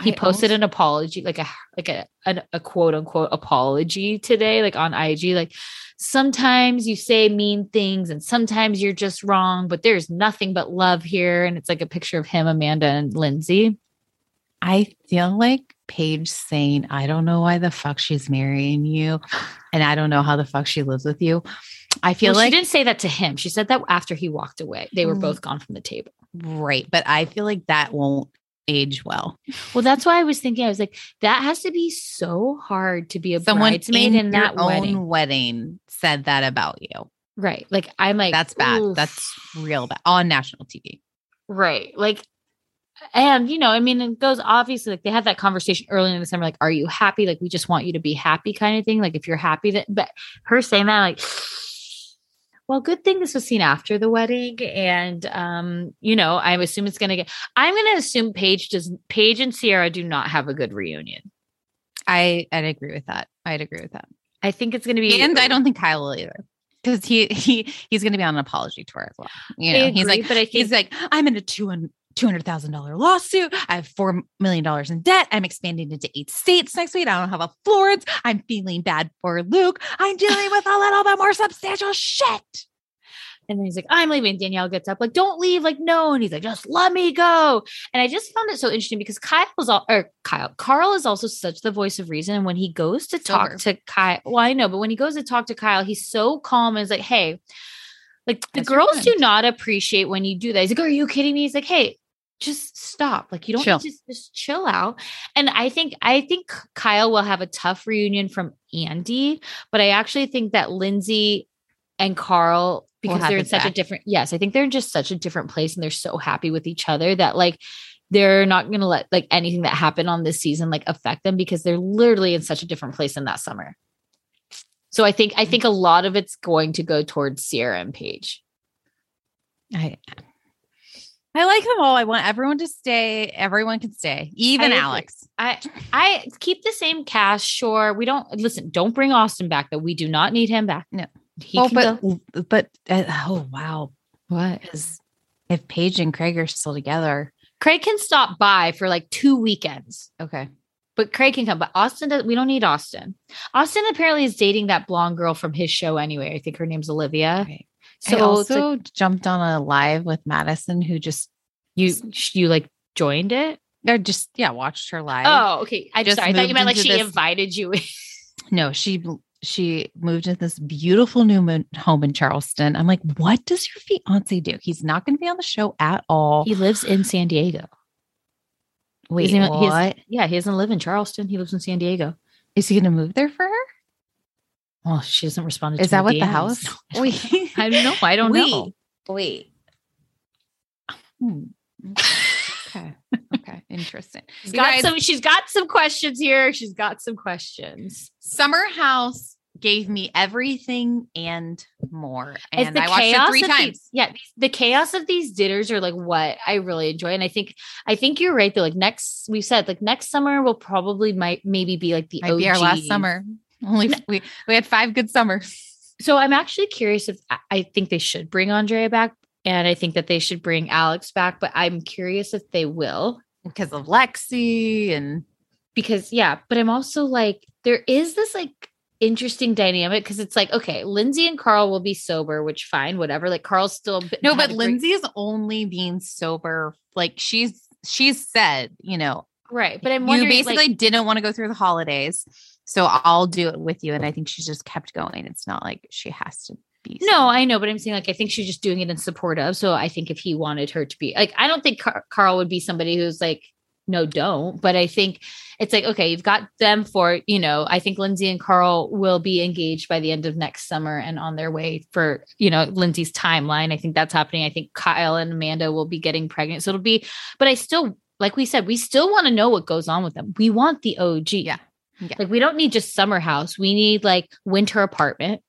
He posted an apology, like a quote unquote apology today, like on IG, like sometimes you say mean things and sometimes you're just wrong, but there's nothing but love here. And it's like a picture of him, Amanda and Lindsay. I feel like Paige saying, I don't know why the fuck she's marrying you. And I don't know how the fuck she lives with you. I feel like she didn't say that to him. She said that after he walked away, they were both gone from the table. Right. But I feel like that won't age well. Well, that's why I was thinking, I was like, that has to be so hard to be a bridesmaid in that wedding said that about you. Right. Like I'm like, that's bad. Oof. That's real bad on national TV. Right. Like And, you know, I mean, it goes obviously like they had that conversation early in the summer, like, are you happy? Like, we just want you to be happy kind of thing. Like, if you're happy that, but her saying that, like, well, good thing this was seen after the wedding. And, you know, I assume it's going to get, I'm going to assume Paige and Sierra do not have a good reunion. I'd agree with that. I think it's going to be, and I don't think Kyle will either. Because he's going to be on an apology tour as well. You know, agree, he's like, but I think, he's like, I'm in a $200,000 lawsuit. I have $4 million in debt. I'm expanding into 8 states next week. I don't have a Florence. I'm feeling bad for Luke. I'm dealing with a little bit more substantial shit. And then he's like, I'm leaving. Danielle gets up, like, don't leave. Like, no. And he's like, just let me go. And I just found it so interesting because Carl is also such the voice of reason. And when he goes to talk to Kyle, well, I know, but when he goes to talk to Kyle, he's so calm and is like, hey, like the girls do not appreciate when you do that. He's like, are you kidding me? He's like, hey, just stop. Like, you don't need to just chill out. And I think Kyle will have a tough reunion from Andy, but I actually think that Lindsay and Carl, because they're in such a different, yes, I think they're in just such a different place and they're so happy with each other that like, they're not going to let like anything that happened on this season, like affect them because they're literally in such a different place in that summer. So I think a lot of it's going to go towards Sierra and Paige. I like them all. I want everyone to stay. Everyone can stay. Even Alex. I keep the same cast. Sure. We don't listen. Don't bring Austin back though. We do not need him back. No. But wow. What is if Paige and Craig are still together? Craig can stop by for like 2 weekends. Okay. But Craig can come, but Austin doesn't, we don't need Austin. Austin apparently is dating that blonde girl from his show anyway. I think her name's Olivia. Right. So I also jumped on a live with Madison who just, you like joined it or just, yeah, watched her live. Oh, okay. I thought you meant like she invited you. No, she moved to this beautiful new home in Charleston. I'm like, what does your fiance do? He's not going to be on the show at all. He lives in San Diego. Wait, what? Yeah, he doesn't live in Charleston. He lives in San Diego. Is he going to move there for her? Well, she hasn't responded. Is that what DMs. The house? No, I don't know. I don't know. Wait. Okay. Okay. Interesting. She's got some questions here. She's got some questions. Summer House gave me everything and more. And I watched it 3 times. The chaos of these dinners are like what I really enjoy. And I think you're right though. Like next summer will probably maybe be like the OG. Be our last summer. Only we had 5 good summers. So I'm actually curious if I think they should bring Andrea back. And I think that they should bring Alex back, but I'm curious if they will. Because of Lexi and but I'm also like, there is this like interesting dynamic because it's like, okay, Lindsay and Carl will be sober, which fine, whatever. Like Carl's still but Lindsay is only being sober. Like she's said, you know. Right. But I'm wondering, you basically like, didn't want to go through the holidays. So I'll do it with you. And I think she's just kept going. It's not like she has to. No, I know, but I'm saying like I think she's just doing it in support of. So I think if he wanted her to be like, I don't think Carl would be somebody who's like, no, don't. But I think it's like, okay, you've got them for, you know, I think Lindsay and Carl will be engaged by the end of next summer and on their way for, you know, Lindsay's timeline. I think that's happening. I think Kyle and Amanda will be getting pregnant. So it'll be, but I still, like we said, we still want to know what goes on with them. We want the OG. Yeah. Like we don't need just Summer House. We need like winter apartment.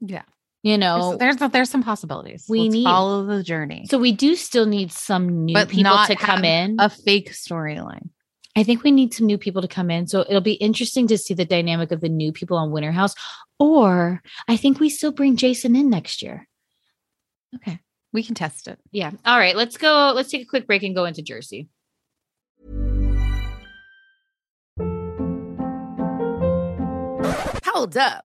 Yeah. You know, there's some possibilities. Let's follow the journey. So we do still need some new people to come in. A fake storyline. I think we need some new people to come in. So it'll be interesting to see the dynamic of the new people on Winter House. Or I think we still bring Jason in next year. Okay. We can test it. Yeah. All right. Let's go. Let's take a quick break and go into Jersey. Hold up.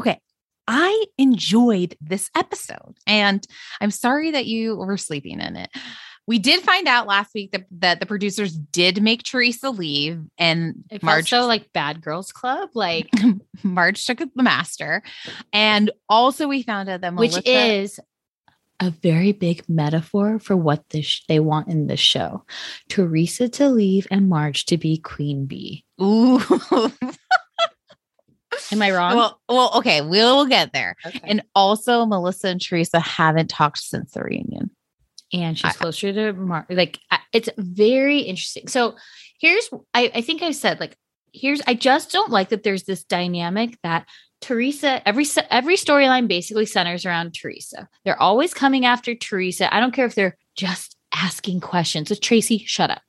Okay, I enjoyed this episode, and I'm sorry that you were sleeping in it. We did find out last week that the producers did make Teresa leave, and it Marge felt so like Bad Girls Club, like Marge took the master, and also we found out that Melissa, which is a very big metaphor for what they want in this show: Teresa to leave and Marge to be Queen Bee. Ooh. Am I wrong? Well, okay, we'll get there. Okay. And also, Melissa and Teresa haven't talked since the reunion, and she's closer to Mark. Like, it's very interesting. So, I just don't like that there's this dynamic that Teresa, every storyline basically centers around Teresa. They're always coming after Teresa. I don't care if they're just asking questions. So, Tracy, shut up.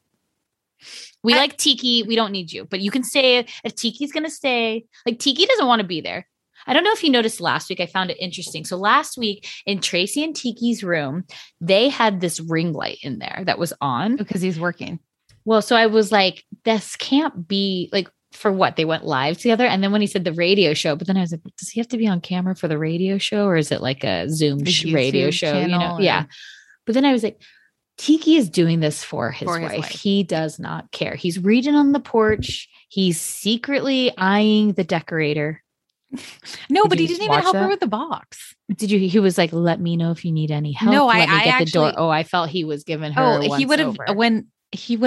We like Tiki. We don't need you, but you can stay if Tiki's going to stay. Like, Tiki doesn't want to be there. I don't know if you noticed last week. I found it interesting. So last week in Tracy and Tiki's room, they had this ring light in there that was on because he's working. Well, so I was like, this can't be like for what they went live together. And then when he said the radio show, but then I was like, does he have to be on camera for the radio show, or is it like a Zoom radio show? You know? Yeah. But then I was like, Tiki is doing this for his wife. He does not care. He's reading on the porch. He's secretly eyeing the decorator. No, but he didn't even help her with the box. Did you? He was like, "Let me know if you need any help." No, I actually. Oh, I felt he was giving her. Oh, he would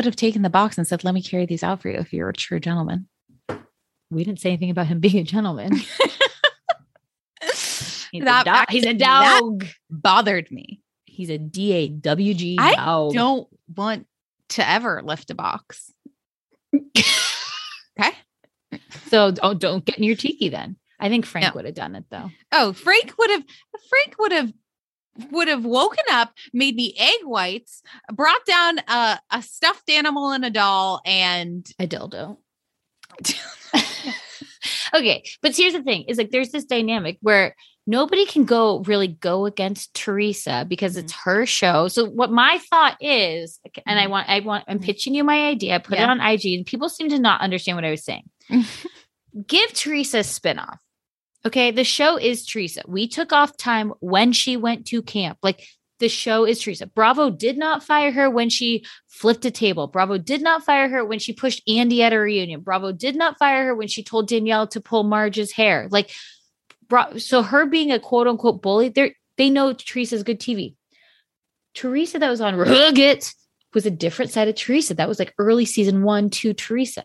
have taken the box and said, "Let me carry these out for you if you're a true gentleman." We didn't say anything about him being a gentleman. He's a dog. That bothered me. He's a DAWG. I don't want to ever lift a box. Okay. So don't get near Tiki then. I think Frank would have done it though. Oh, Frank would have woken up, made me egg whites, brought down a stuffed animal and a doll and a dildo. Okay. But here's the thing, is like, there's this dynamic where nobody can go against Teresa because it's her show. So what my thought is, and I'm pitching you my idea, put it on IG, and people seem to not understand what I was saying. Give Teresa a spinoff. Okay. The show is Teresa. We took off time when she went to camp. Like, the show is Teresa. Bravo did not fire her when she flipped a table. Bravo did not fire her when she pushed Andy at a reunion. Bravo did not fire her when she told Danielle to pull Marge's hair. Like, so her being a quote unquote bully, they know Teresa's good TV. Teresa that was on Rugged was a different side of Teresa. That was like early season 1, 2 Teresa.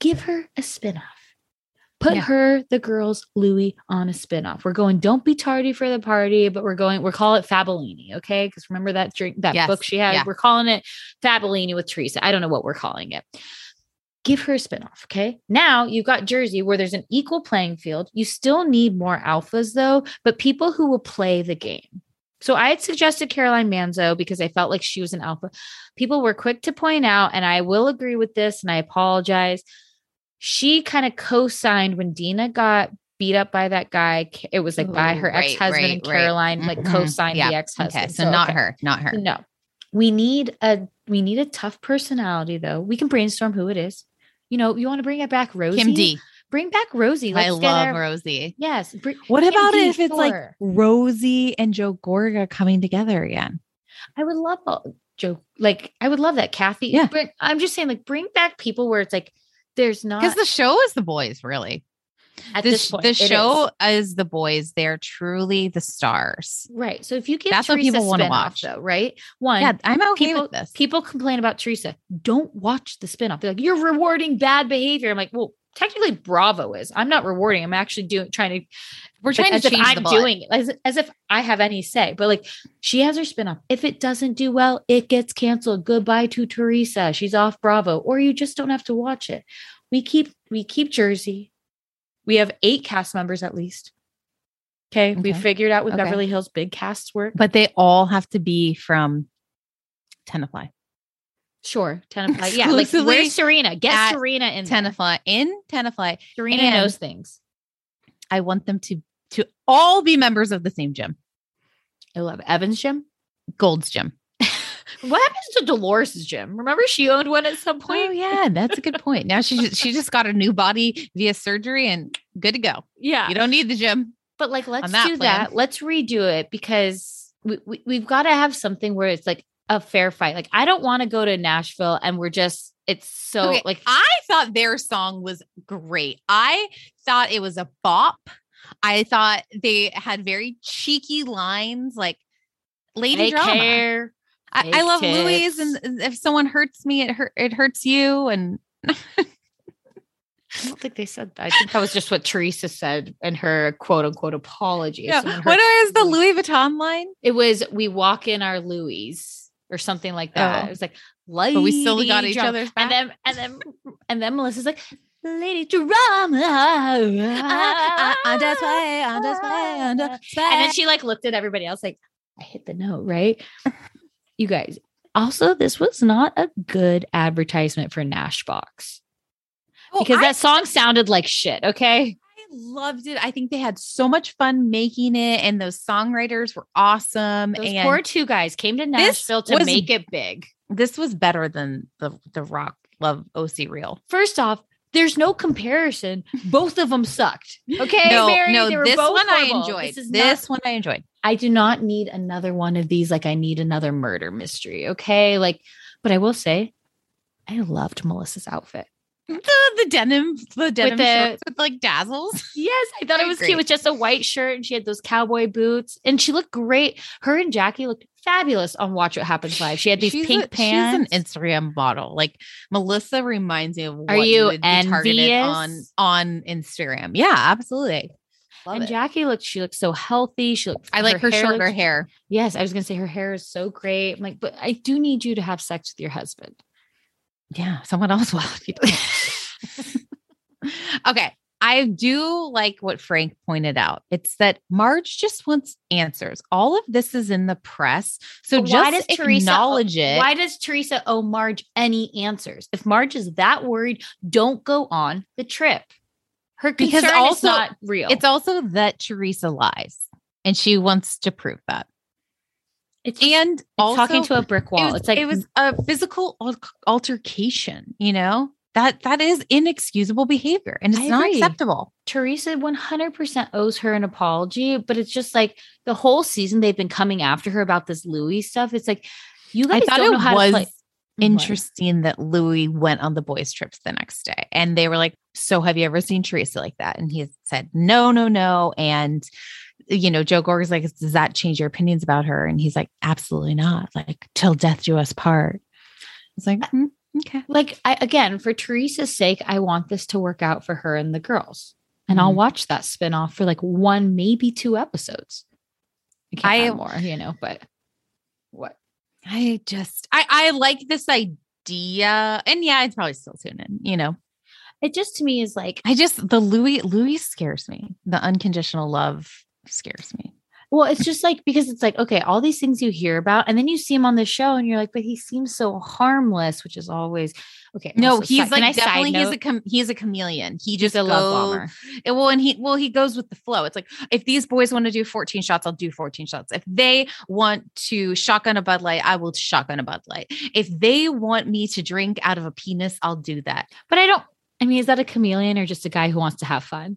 Give her a spinoff. Put her, the girls, Louis on a spinoff. We're going, don't be tardy for the party, but we'll call it Fabellini. Okay. Cause remember that book she had, we're calling it Fabellini with Teresa. I don't know what we're calling it. Give her a spinoff. Okay. Now you've got Jersey where there's an equal playing field. You still need more alphas though, but people who will play the game. So I had suggested Caroline Manzo because I felt like she was an alpha. People were quick to point out, and I will agree with this and I apologize. She kind of co-signed when Dina got beat up by that guy. It was like by her ex-husband, and Caroline co-signed the ex-husband. Okay. So not her. No, we need a tough personality though. We can brainstorm who it is. You know, you want to bring it back, Rosie? Kim D. Bring back Rosie. Rosie. Yes. What Kim about D if it's like Rosie and Joe Gorga coming together again? I would love Joe. Like, I would love that, Kathy. Yeah. But I'm just saying, like, bring back people where it's like, there's not, because the show is the boys, really. At this point, the show is the boys. They're truly the stars, right? So if you give that's Teresa what people want to watch, though, right? One, yeah, I'm okay with this. People complain about Teresa. Don't watch the spinoff. They're like, you're rewarding bad behavior. I'm like, well, technically, Bravo is. I'm not rewarding. I'm actually trying to change the bullet. I'm doing it as if I have any say. But like, she has her spinoff. If it doesn't do well, it gets canceled. Goodbye to Teresa. She's off Bravo, or you just don't have to watch it. We keep Jersey. We have 8 cast members at least. Okay. We figured out with Beverly Hills, big casts work. But they all have to be from Tenafly. Sure. Tenafly. Yeah. Like, where's Serena? Get Serena in Tenafly. Serena knows things. I want them to all be members of the same gym. I love Evan's gym. Gold's gym. What happens to Dolores' gym? Remember, she owned one at some point. Oh yeah, that's a good point. Now she just got a new body via surgery and good to go. Yeah, you don't need the gym. But like, let's do that. Let's redo it because we've got to have something where it's like a fair fight. Like, I don't want to go to Nashville and we're just. It's so like, I thought their song was great. I thought it was a bop. I thought they had very cheeky lines like Lady Drama. Care. I love Louis, and if someone hurts me, it hurts you. And I don't think they said that. I think that was just what Teresa said in her quote unquote apology. Yeah. What is the Louis Vuitton line? It was, we walk in our Louis or something like that. Oh. It was like, but we still got each other's back. And then Melissa's like, Lady Drama. And then she like looked at everybody else like, I hit the note, right? You guys, also, this was not a good advertisement for Nashbox because that song sounded like shit. Okay. I loved it. I think they had so much fun making it, and those songwriters were awesome. Those and poor two guys came to Nashville to make it big. This was better than the Rock Love OC Reel. First off, there's no comparison. Both of them sucked. Okay. No, this one I enjoyed. This one I enjoyed. I do not need another one of these. Like, I need another murder mystery. Okay. Like, but I will say I loved Melissa's outfit. The denim shorts with like dazzles. Yes. I thought it was cute with just a white shirt, and she had those cowboy boots, and she looked great. Her and Jackie looked fabulous on Watch What Happens Live. She had these pink pants. She's an Instagram model. Like, Melissa reminds me of what you would be targeted on Instagram. Yeah, absolutely. And Jackie looked so healthy. I like her shorter hair. Yes. I was going to say her hair is so great. I'm like, but I do need you to have sex with your husband. Yeah. Someone else will. If you don't. Okay. I do like what Frank pointed out. It's that Marge just wants answers. All of this is in the press. So just acknowledge it. Why does Teresa owe Marge any answers? If Marge is that worried, don't go on the trip. Her concern is not real. It's also that Teresa lies, and she wants to prove that. It's also talking to a brick wall. It was a physical altercation. You know, that is inexcusable behavior, and it's not acceptable. Teresa 100% owes her an apology, but it's just like the whole season they've been coming after her about this Louis stuff. It's like, you guys don't know how to play. Interesting that Louis went on the boys' trips the next day, and they were like, so have you ever seen Teresa like that? And he said, no. And, you know, Joe Gorga's like, does that change your opinions about her? And he's like, absolutely not. Like, till death do us part. It's like, okay. Like, again, for Teresa's sake, I want this to work out for her and the girls. And I'll watch that spinoff for like 1, maybe 2 episodes. I have more, you know, but what? I like this idea, and yeah, I'd probably still tune in, you know. It just to me is like, the Louis scares me. The unconditional love scares me. Well, it's just like, because it's like, okay, all these things you hear about, and then you see him on the show and you're like, but he seems so harmless, which is always okay. No, he's like, definitely he's a chameleon. He just a love bomber. He goes with the flow. It's like, if these boys want to do 14 shots, I'll do 14 shots. If they want to shotgun a Bud Light, I will shotgun a Bud Light. If they want me to drink out of a penis, I'll do that. But is that a chameleon or just a guy who wants to have fun?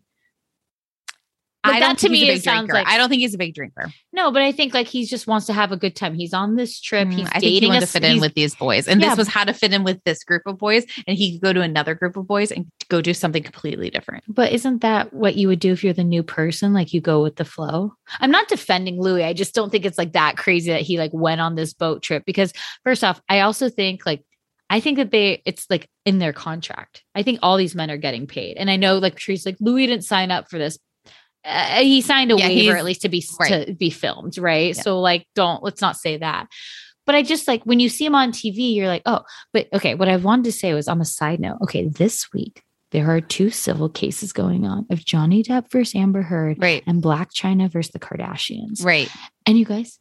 But that to me, it sounds like, I don't think he's a big drinker. No, but I think like he just wants to have a good time. He's on this trip. He's I think he wanted to fit in with these boys, and this was how to fit in with this group of boys. And he could go to another group of boys and go do something completely different. But isn't that what you would do if you're the new person? Like, you go with the flow. I'm not defending Louis. I just don't think it's like that crazy that he like went on this boat trip, because first off, I also think like, I think that it's like in their contract. I think all these men are getting paid. And I know like Teresa's like, Louis didn't sign up for this. He signed a waiver at least to be filmed. Right. Yeah. So like, let's not say that, but I just like, when you see him on TV, you're like, oh, but okay. What I wanted to say was on a side note. Okay. This week, There are two civil cases going on of Johnny Depp versus Amber Heard, right, and Blac Chyna versus the Kardashians. Right. And you guys,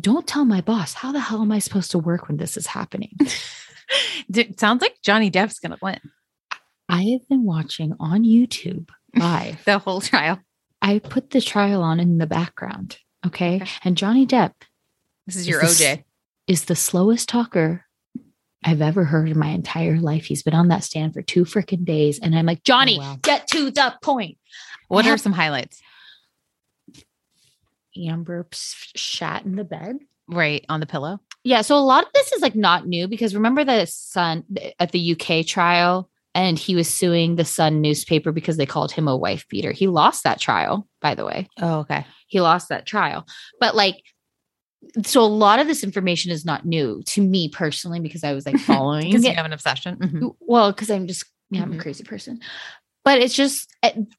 don't tell my boss, how the hell am I supposed to work when this is happening? It sounds like Johnny Depp's going to win. I have been watching on YouTube live. The whole trial. I put the trial on in the background. Okay. And Johnny Depp. This is your OJ. Is the slowest talker I've ever heard in my entire life. He's been on that stand for 2 freaking days. And I'm like, Johnny, get to the point. What are some highlights? Amber shat in the bed. Right. On the pillow. Yeah. So a lot of this is like not new, because remember the Sun at the UK trial, and he was suing the Sun newspaper because they called him a wife beater. He lost that trial, by the way. Oh, okay. He lost that trial. But like, so a lot of this information is not new to me personally, because I was like following it. Because you have an obsession. Mm-hmm. Well, because I'm just, I'm a crazy person. But it's just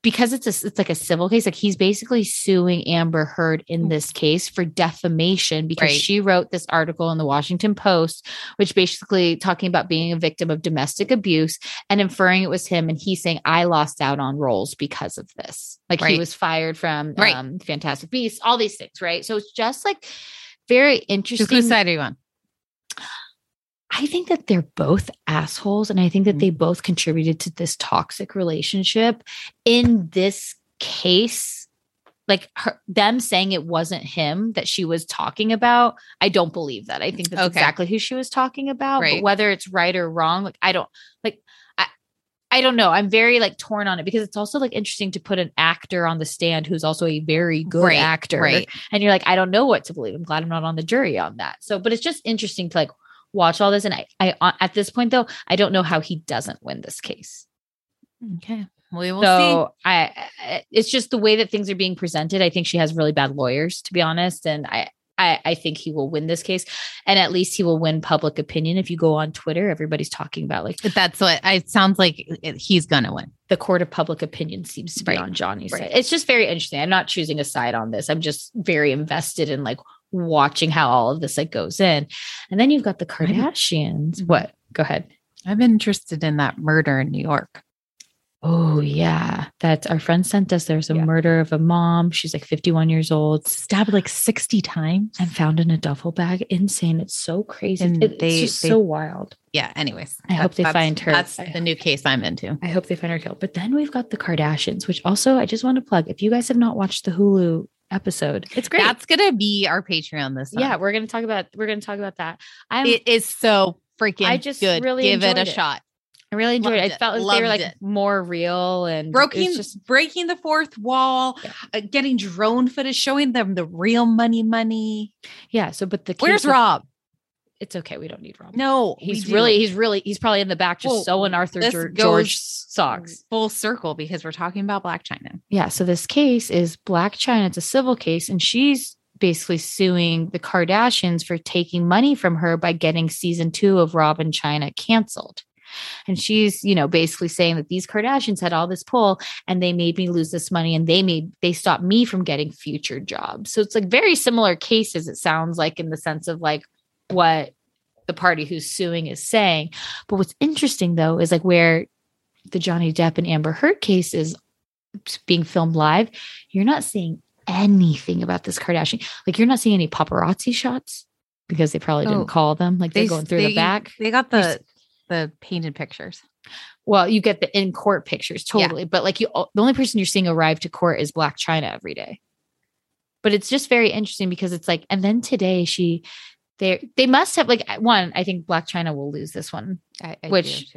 because it's like a civil case. Like he's basically suing Amber Heard in this case for defamation, because she wrote this article in the Washington Post, which basically talking about being a victim of domestic abuse and inferring it was him. And he's saying, I lost out on roles because of this. Like he was fired from Fantastic Beasts, all these things. Right. So it's just like very interesting. Whose side are you on? I think that they're both assholes, and I think that they both contributed to this toxic relationship. In this case, like them saying it wasn't him that she was talking about, I don't believe that. I think that's exactly who she was talking about. Right. But whether it's right or wrong, like I don't know. I'm very like torn on it, because it's also like interesting to put an actor on the stand who's also a very good actor, and you're like, I don't know what to believe. I'm glad I'm not on the jury on that. So, but it's just interesting to like watch all this. And I at this point though, I don't know how he doesn't win this case. Okay. We will see. It's just the way that things are being presented. I think she has really bad lawyers, to be honest. And I think he will win this case, and at least he will win public opinion. If you go on Twitter, everybody's talking about like, that's what it sounds like. He's going to win. The court of public opinion seems to be on Johnny's side. It's just very interesting. I'm not choosing a side on this. I'm just very invested in like watching how all of this like goes in. And then you've got the Kardashians. What? Go ahead. I'm interested in that murder in New York. Oh yeah. That's our friend sent us. There's a murder of a mom. She's like 51 years old. Stabbed like 60 times. And found in a duffel bag. Insane. It's so crazy. It's just so wild. Yeah. Anyways. I hope they find her. That's the new case I'm into. I hope they find her killed. But then we've got the Kardashians, which also I just want to plug. If you guys have not watched the Hulu episode, it's great. That's gonna be our Patreon this time. Yeah, we're gonna talk about that. It is so freaking good. Really give it a shot. I really enjoyed it. I felt like they were like more real and breaking the fourth wall, getting drone footage, showing them the real money. Yeah. So, but where's Rob? It's okay. We don't need Rob. No, he's probably in the back just sewing Arthur George socks. Full circle, because we're talking about Blac Chyna. Yeah. So this case is Blac Chyna. It's a civil case, and she's basically suing the Kardashians for taking money from her by getting season 2 of Rob and Chyna canceled. And she's, basically saying that these Kardashians had all this pull, and they made me lose this money, and they stopped me from getting future jobs. So it's like very similar cases. It sounds like, in the sense of like what the party who's suing is saying. But what's interesting though, is like where the Johnny Depp and Amber Heard case is being filmed live, you're not seeing anything about this Kardashian. Like you're not seeing any paparazzi shots, because they probably didn't call them. Like they're going through the back. They got the painted pictures. Well, you get the in court pictures. Totally. Yeah. But like the only person you're seeing arrive to court is Blac Chyna every day. But it's just very interesting, because it's like, and then today they must have like one, I think Blac Chyna will lose this one, which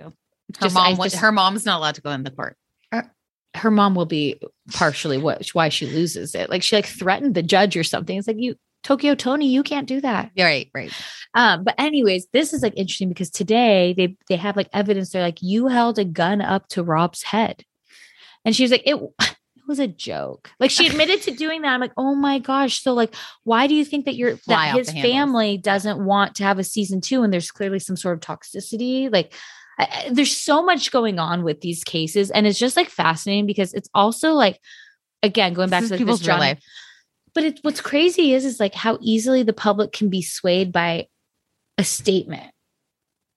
her mom's not allowed to go in the court. Her mom will be partially why she loses it. Like she like threatened the judge or something. It's like, you Tokyo Tony, you can't do that. Right. But anyways, this is like interesting, because today they have like evidence. They're like, you held a gun up to Rob's head. And she was like, it was a joke. Like she admitted to doing that. I'm like, oh my gosh. So like, why do you think that his family doesn't want to have a season 2? And there's clearly some sort of toxicity. Like there's so much going on with these cases. And it's just like fascinating, because it's also like, again, going back to like, people's real life. But what's crazy is like how easily the public can be swayed by a statement.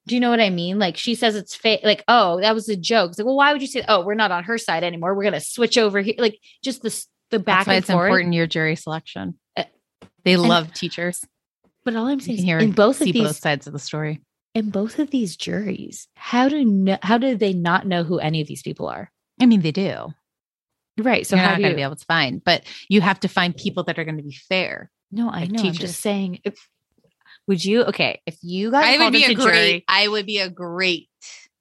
Do you know what I mean? Like, she says it's fake. Like, oh, that was a joke. It's like, well, why would you say, oh, we're not on her side anymore. We're going to switch over here. Like, just the back and forth. That's why it's important, your jury selection. They love teachers. But all I'm saying is, both sides of the story. In both of these juries, how do they not know who any of these people are? I mean, they do. Right. So you're not going to be able to find, but you have to find people that are going to be fair. No, I know. Teachers. I'm just saying, if you got called into jury, I would be a great.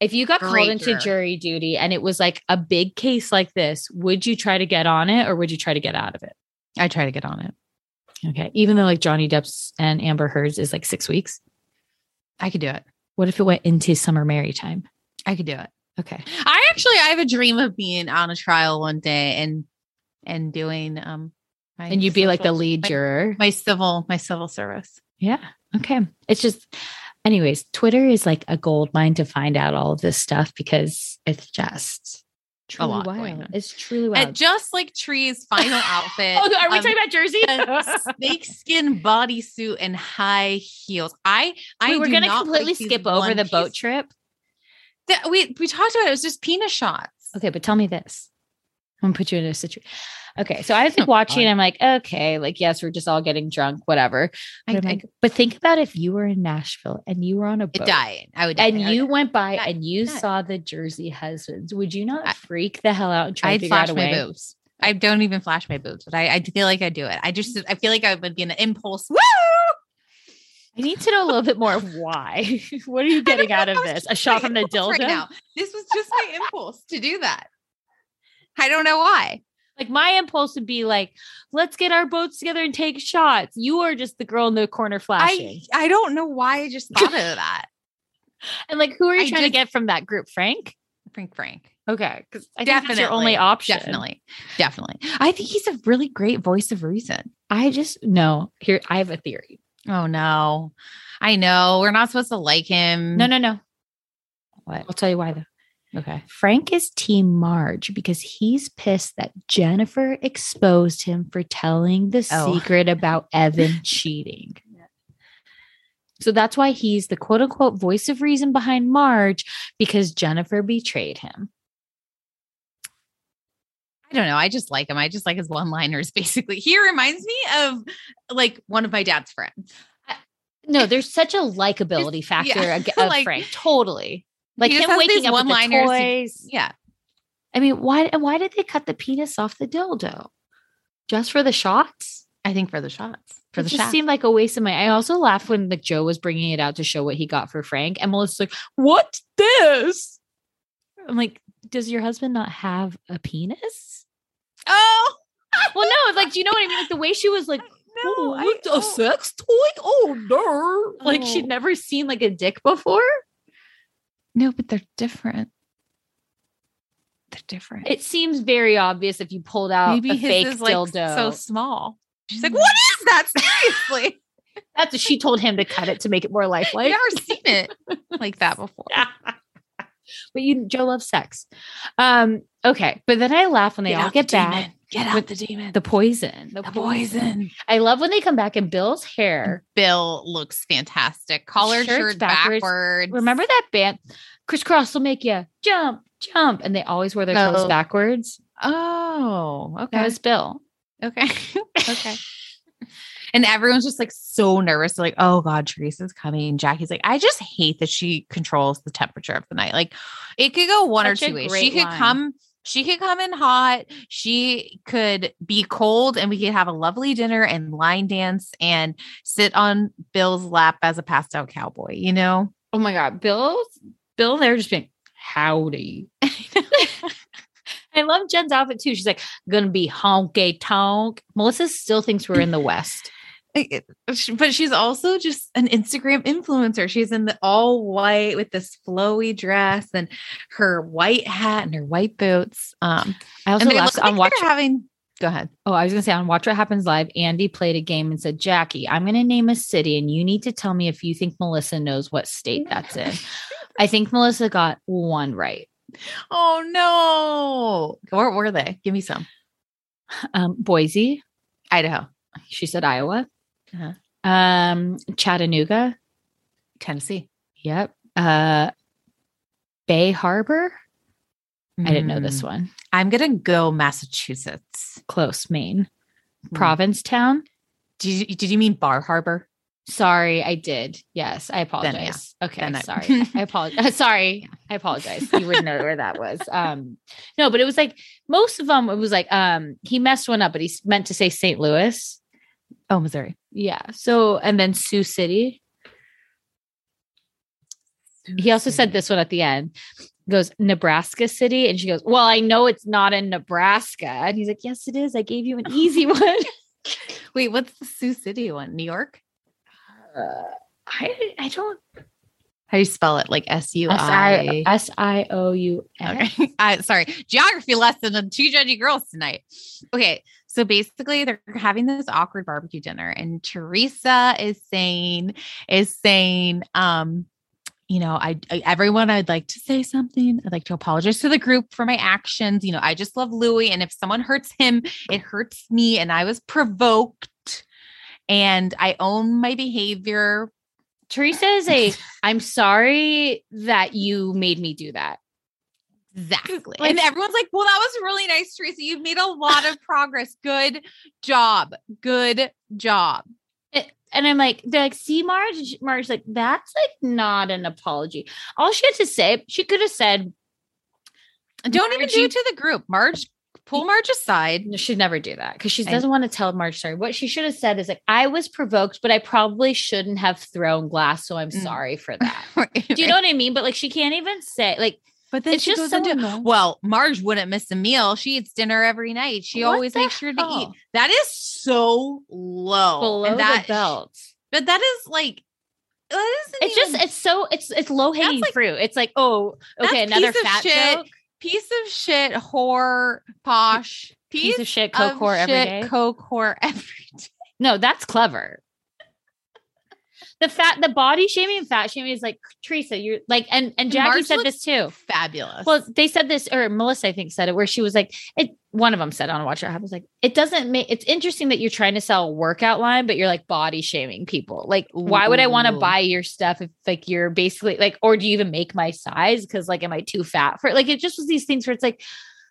If you got called into jury duty and it was like a big case like this, would you try to get on it or would you try to get out of it? I try to get on it. Okay. Even though like Johnny Depp's and Amber Heard's is like 6 weeks. I could do it. What if it went into Summer Mary time? I could do it. Okay. I have a dream of being on a trial one day and doing, and you'd be like the lead juror, my civil service. Yeah. Okay. It's just, anyways, Twitter is like a gold mine to find out all of this stuff because it's just truly a lot wild. It's truly wild. And just like Tree's final outfit. Oh, are we talking about Jersey? Snakeskin bodysuit and high heels. We were going to completely skip over the boat trip. We talked about it. It was just penis shots. Okay, but tell me this. I'm going to put you in a situation. Okay, so I've been watching and I'm like, okay, like, yes, we're just all getting drunk, whatever. But think about if you were in Nashville and you were on a boat. I would die. Saw the Jersey husbands. Would you not freak the hell out and try to figure out a way? I'd flash my boobs. I don't even flash my boobs, but I feel like I do it. I feel like I would be an impulse. Woo! I need to know a little bit more of why. What are you getting out of this? A shot from the dildo? Right now. This was just my impulse to do that. I don't know why. Like, my impulse would be like, let's get our boats together and take shots. You are just the girl in the corner flashing. I don't know why I just thought of that. And like, who are you trying to get from that group? Frank. Okay. Because I think that's your only option. Definitely. I think he's a really great voice of reason. I have a theory. Oh no. I know. We're not supposed to like him. No. What? I'll tell you why though. Okay. Frank is team Marge because he's pissed that Jennifer exposed him for telling the secret about Evan cheating. Yeah. So that's why he's the quote unquote voice of reason behind Marge, because Jennifer betrayed him. I don't know. I just like him. I just like his one-liners, basically. He reminds me of like one of my dad's friends. No, there's such a likability factor of like, Frank. Totally. Like him waking up with the toys. Yeah. I mean, why did they cut the penis off the dildo? Just for the shots? I think for the shots. It just seemed like a waste of money. I also laughed when like Joe was bringing it out to show what he got for Frank. And Melissa's like, what's this? I'm like, does your husband not have a penis? Oh, well, no. Like, do you know what I mean? Like the way she was like, a sex toy? Oh, no. Like she'd never seen like a dick before. No, but they're different. It seems very obvious if you pulled out maybe a fake is dildo. Like so small. She's like, what is that? Seriously. That's what she told him to cut it to make it more lifelike. I've never seen it like that before. Yeah. But Joe loves sex. Okay. But then I laugh when they all get back. Get out with the demon. The poison. The poison. I love when they come back and Bill's hair. Bill looks fantastic. Collar shirt backwards. Remember that band? Crisscross will make you jump. And they always wear their clothes backwards. Oh, okay. That was Bill. Okay. And everyone's just like so nervous. They're like, oh God, Teresa's coming. Jackie's like, I just hate that she controls the temperature of the night. Like it could go one or two ways. She could come in hot. She could be cold and we could have a lovely dinner and line dance and sit on Bill's lap as a passed out cowboy, you know? Oh my God. Bill there just being howdy. I love Jen's outfit too. She's like, gonna be honky tonk. Melissa still thinks we're in the West. But she's also just an Instagram influencer. She's in the all white with this flowy dress and her white hat and her white boots. I also laughed on watch. Go ahead. Oh, I was going to say on Watch What Happens Live, Andy played a game and said, Jackie, I'm going to name a city and you need to tell me if you think Melissa knows what state that's in. I think Melissa got one right. Oh no. Where were they? Give me some. Boise, Idaho. She said Iowa. Chattanooga, Tennessee. Yep. Bay Harbor. I didn't know this one. I'm going to go Massachusetts. Close, Maine. Provincetown. Did you mean Bar Harbor? Sorry, I did. Yes, I apologize. Then, yeah. Okay, sorry. I apologize. Sorry, I apologize. You wouldn't know where that was. No, but it was like most of them, it was like he messed one up, but he meant to say St. Louis. Oh, Missouri. Yeah. So, and then Sioux City. He also said this one at the end. Goes Nebraska City, and she goes, well, I know it's not in Nebraska. And he's like, yes, it is. I gave you an easy one. Wait, what's the Sioux City one? New York? I don't. How do you spell it? Like SIOUX. Okay. Sorry, geography lesson on Two Judgy Girls tonight. Okay, so basically they're having this awkward barbecue dinner, and Teresa is saying, you know, I'd like to say something. I'd like to apologize to the group for my actions. You know, I just love Louis, and if someone hurts him, it hurts me. And I was provoked, and I own my behavior. Teresa is I'm sorry that you made me do that. Exactly. Like, and everyone's like, well, that was really nice, Teresa. You've made a lot of progress. Good job. And I'm like, they're like, see, Marge? Marge's like, that's like not an apology. All she had to say, she could have said, don't even do it to the group. Marge, pull Marge aside. She'd never do that because she doesn't want to tell Marge sorry. What she should have said is like, I was provoked, but I probably shouldn't have thrown glass. So I'm sorry for that. Right. Do you know what I mean? But like, she can't even say like, but then she just goes into, well, Marge wouldn't miss a meal. She eats dinner every night. She always makes sure to eat. That is so low. Below the belt. But that is like, it's low hanging fruit. It's like, oh, okay. Another fat joke. Piece of shit, whore, posh. Piece of shit, coke whore every day. No, that's clever. The body shaming and fat shaming is like, Teresa, you're like, and Jackie Marge said this too. Fabulous. Well, they said this, or Melissa, I think, said it, where she was like, one of them said on Watch What Happens, like, it doesn't make, it's interesting that you're trying to sell a workout line, but you're like body shaming people. Like, why would I want to buy your stuff if like, you're basically like, or do you even make my size? Cause like, am I too fat for it? Like, it just was these things where it's like,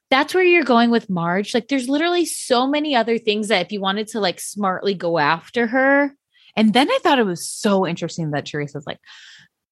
that's where you're going with Marge. Like, there's literally so many other things that if you wanted to like smartly go after her. And then I thought it was so interesting that Teresa's like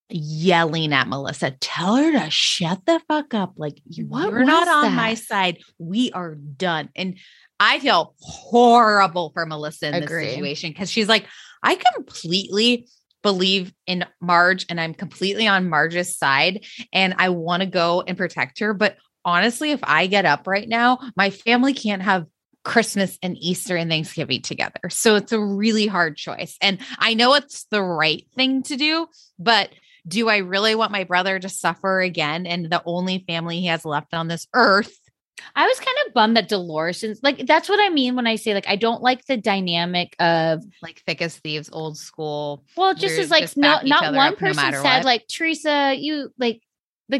yelling at Melissa, tell her to shut the fuck up. Like, you're not on my side. We are done. And I feel horrible for Melissa in this situation because she's like, I completely believe in Marge and I'm completely on Marge's side and I want to go and protect her. But honestly, if I get up right now, my family can't have Christmas and Easter and Thanksgiving together. So it's a really hard choice. And I know it's the right thing to do, but do I really want my brother to suffer again? And the only family he has left on this earth. I was kind of bummed that Dolores is like, that's what I mean when I say like, I don't like the dynamic of like thick as thieves, old school. Well, it just is like, not one person said like, Teresa, you like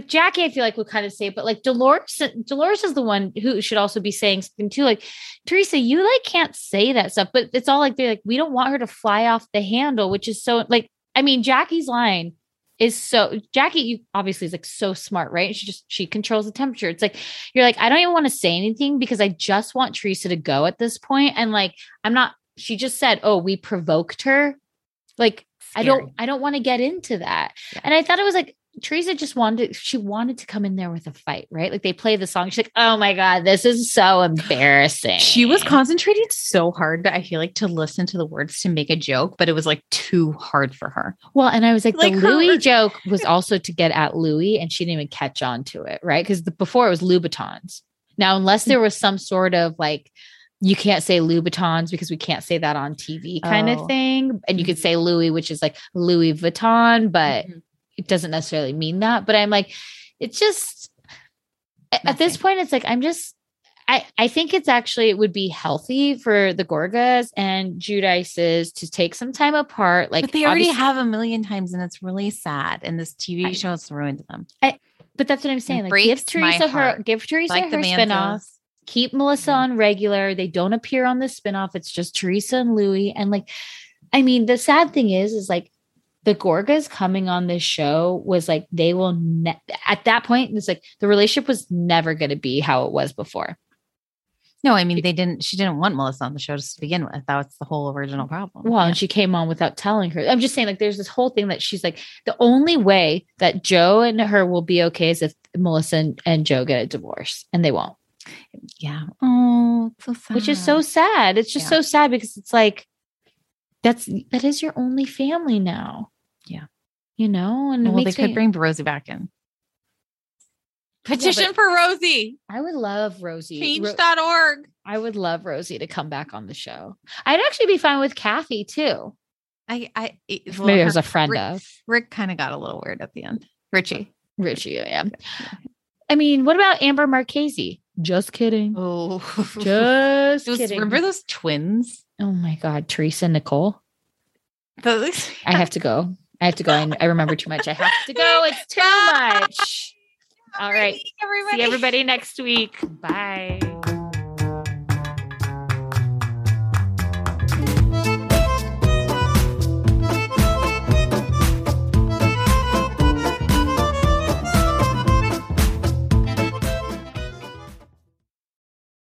Jackie, I feel like would kind of say, but like Dolores is the one who should also be saying something too. Like, Teresa, you like can't say that stuff, but it's all like, they're like, we don't want her to fly off the handle, which is so like, I mean, Jackie's line is so Jackie, you obviously is like so smart, right? And she controls the temperature. It's like, you're like, I don't even want to say anything because I just want Teresa to go at this point. And like, she just said, oh, we provoked her. Like, scary. I don't want to get into that. Yeah. And I thought it was like, Teresa just wanted to come in there with a fight, right? Like they play the song. She's like, oh my God, this is so embarrassing. She was concentrating so hard, I feel like, to listen to the words to make a joke, but it was like too hard for her. Well, and I was like the Louis joke was also to get at Louis and she didn't even catch on to it, right? Because before it was Louboutins. Now, unless there was some sort of like, you can't say Louboutins because we can't say that on TV kind of thing. And you could say Louis, which is like Louis Vuitton, but... Mm-hmm. It doesn't necessarily mean that, but I'm like, it's just nothing. At this point, it's like, I think it's actually, it would be healthy for the Gorgas and Judices to take some time apart. Like, but they already have a million times and it's really sad. And this TV show has ruined them. But that's what I'm saying. Like, give Teresa like her spinoff. Keep Melissa on regular. They don't appear on the spinoff. It's just Teresa and Louis. And like, I mean, the sad thing is like, the Gorgas coming on this show was like, they will, at that point, it's like the relationship was never going to be how it was before. No, I mean, she didn't want Melissa on the show to begin with. That was the whole original problem. Well, yeah. And she came on without telling her. I'm just saying, like, there's this whole thing that she's like, the only way that Joe and her will be okay is if Melissa and Joe get a divorce, and they won't. Yeah. Oh, so sad. Which is so sad. It's just so sad, because it's like, that is your only family now. Yeah. You know, and well, they could bring Rosie back in. Petition for Rosie. I would love Rosie. Change.org. I would love Rosie to come back on the show. I'd actually be fine with Kathy too. Maybe it was a friend of Rick. Kind of got a little weird at the end. Richie. Yeah. I mean, what about Amber Marchese? Just kidding. Oh, just kidding. Remember those twins? Oh my God, Teresa and Nicole. I have to go. I remember too much. I have to go. It's too much. All right. See everybody next week. Bye.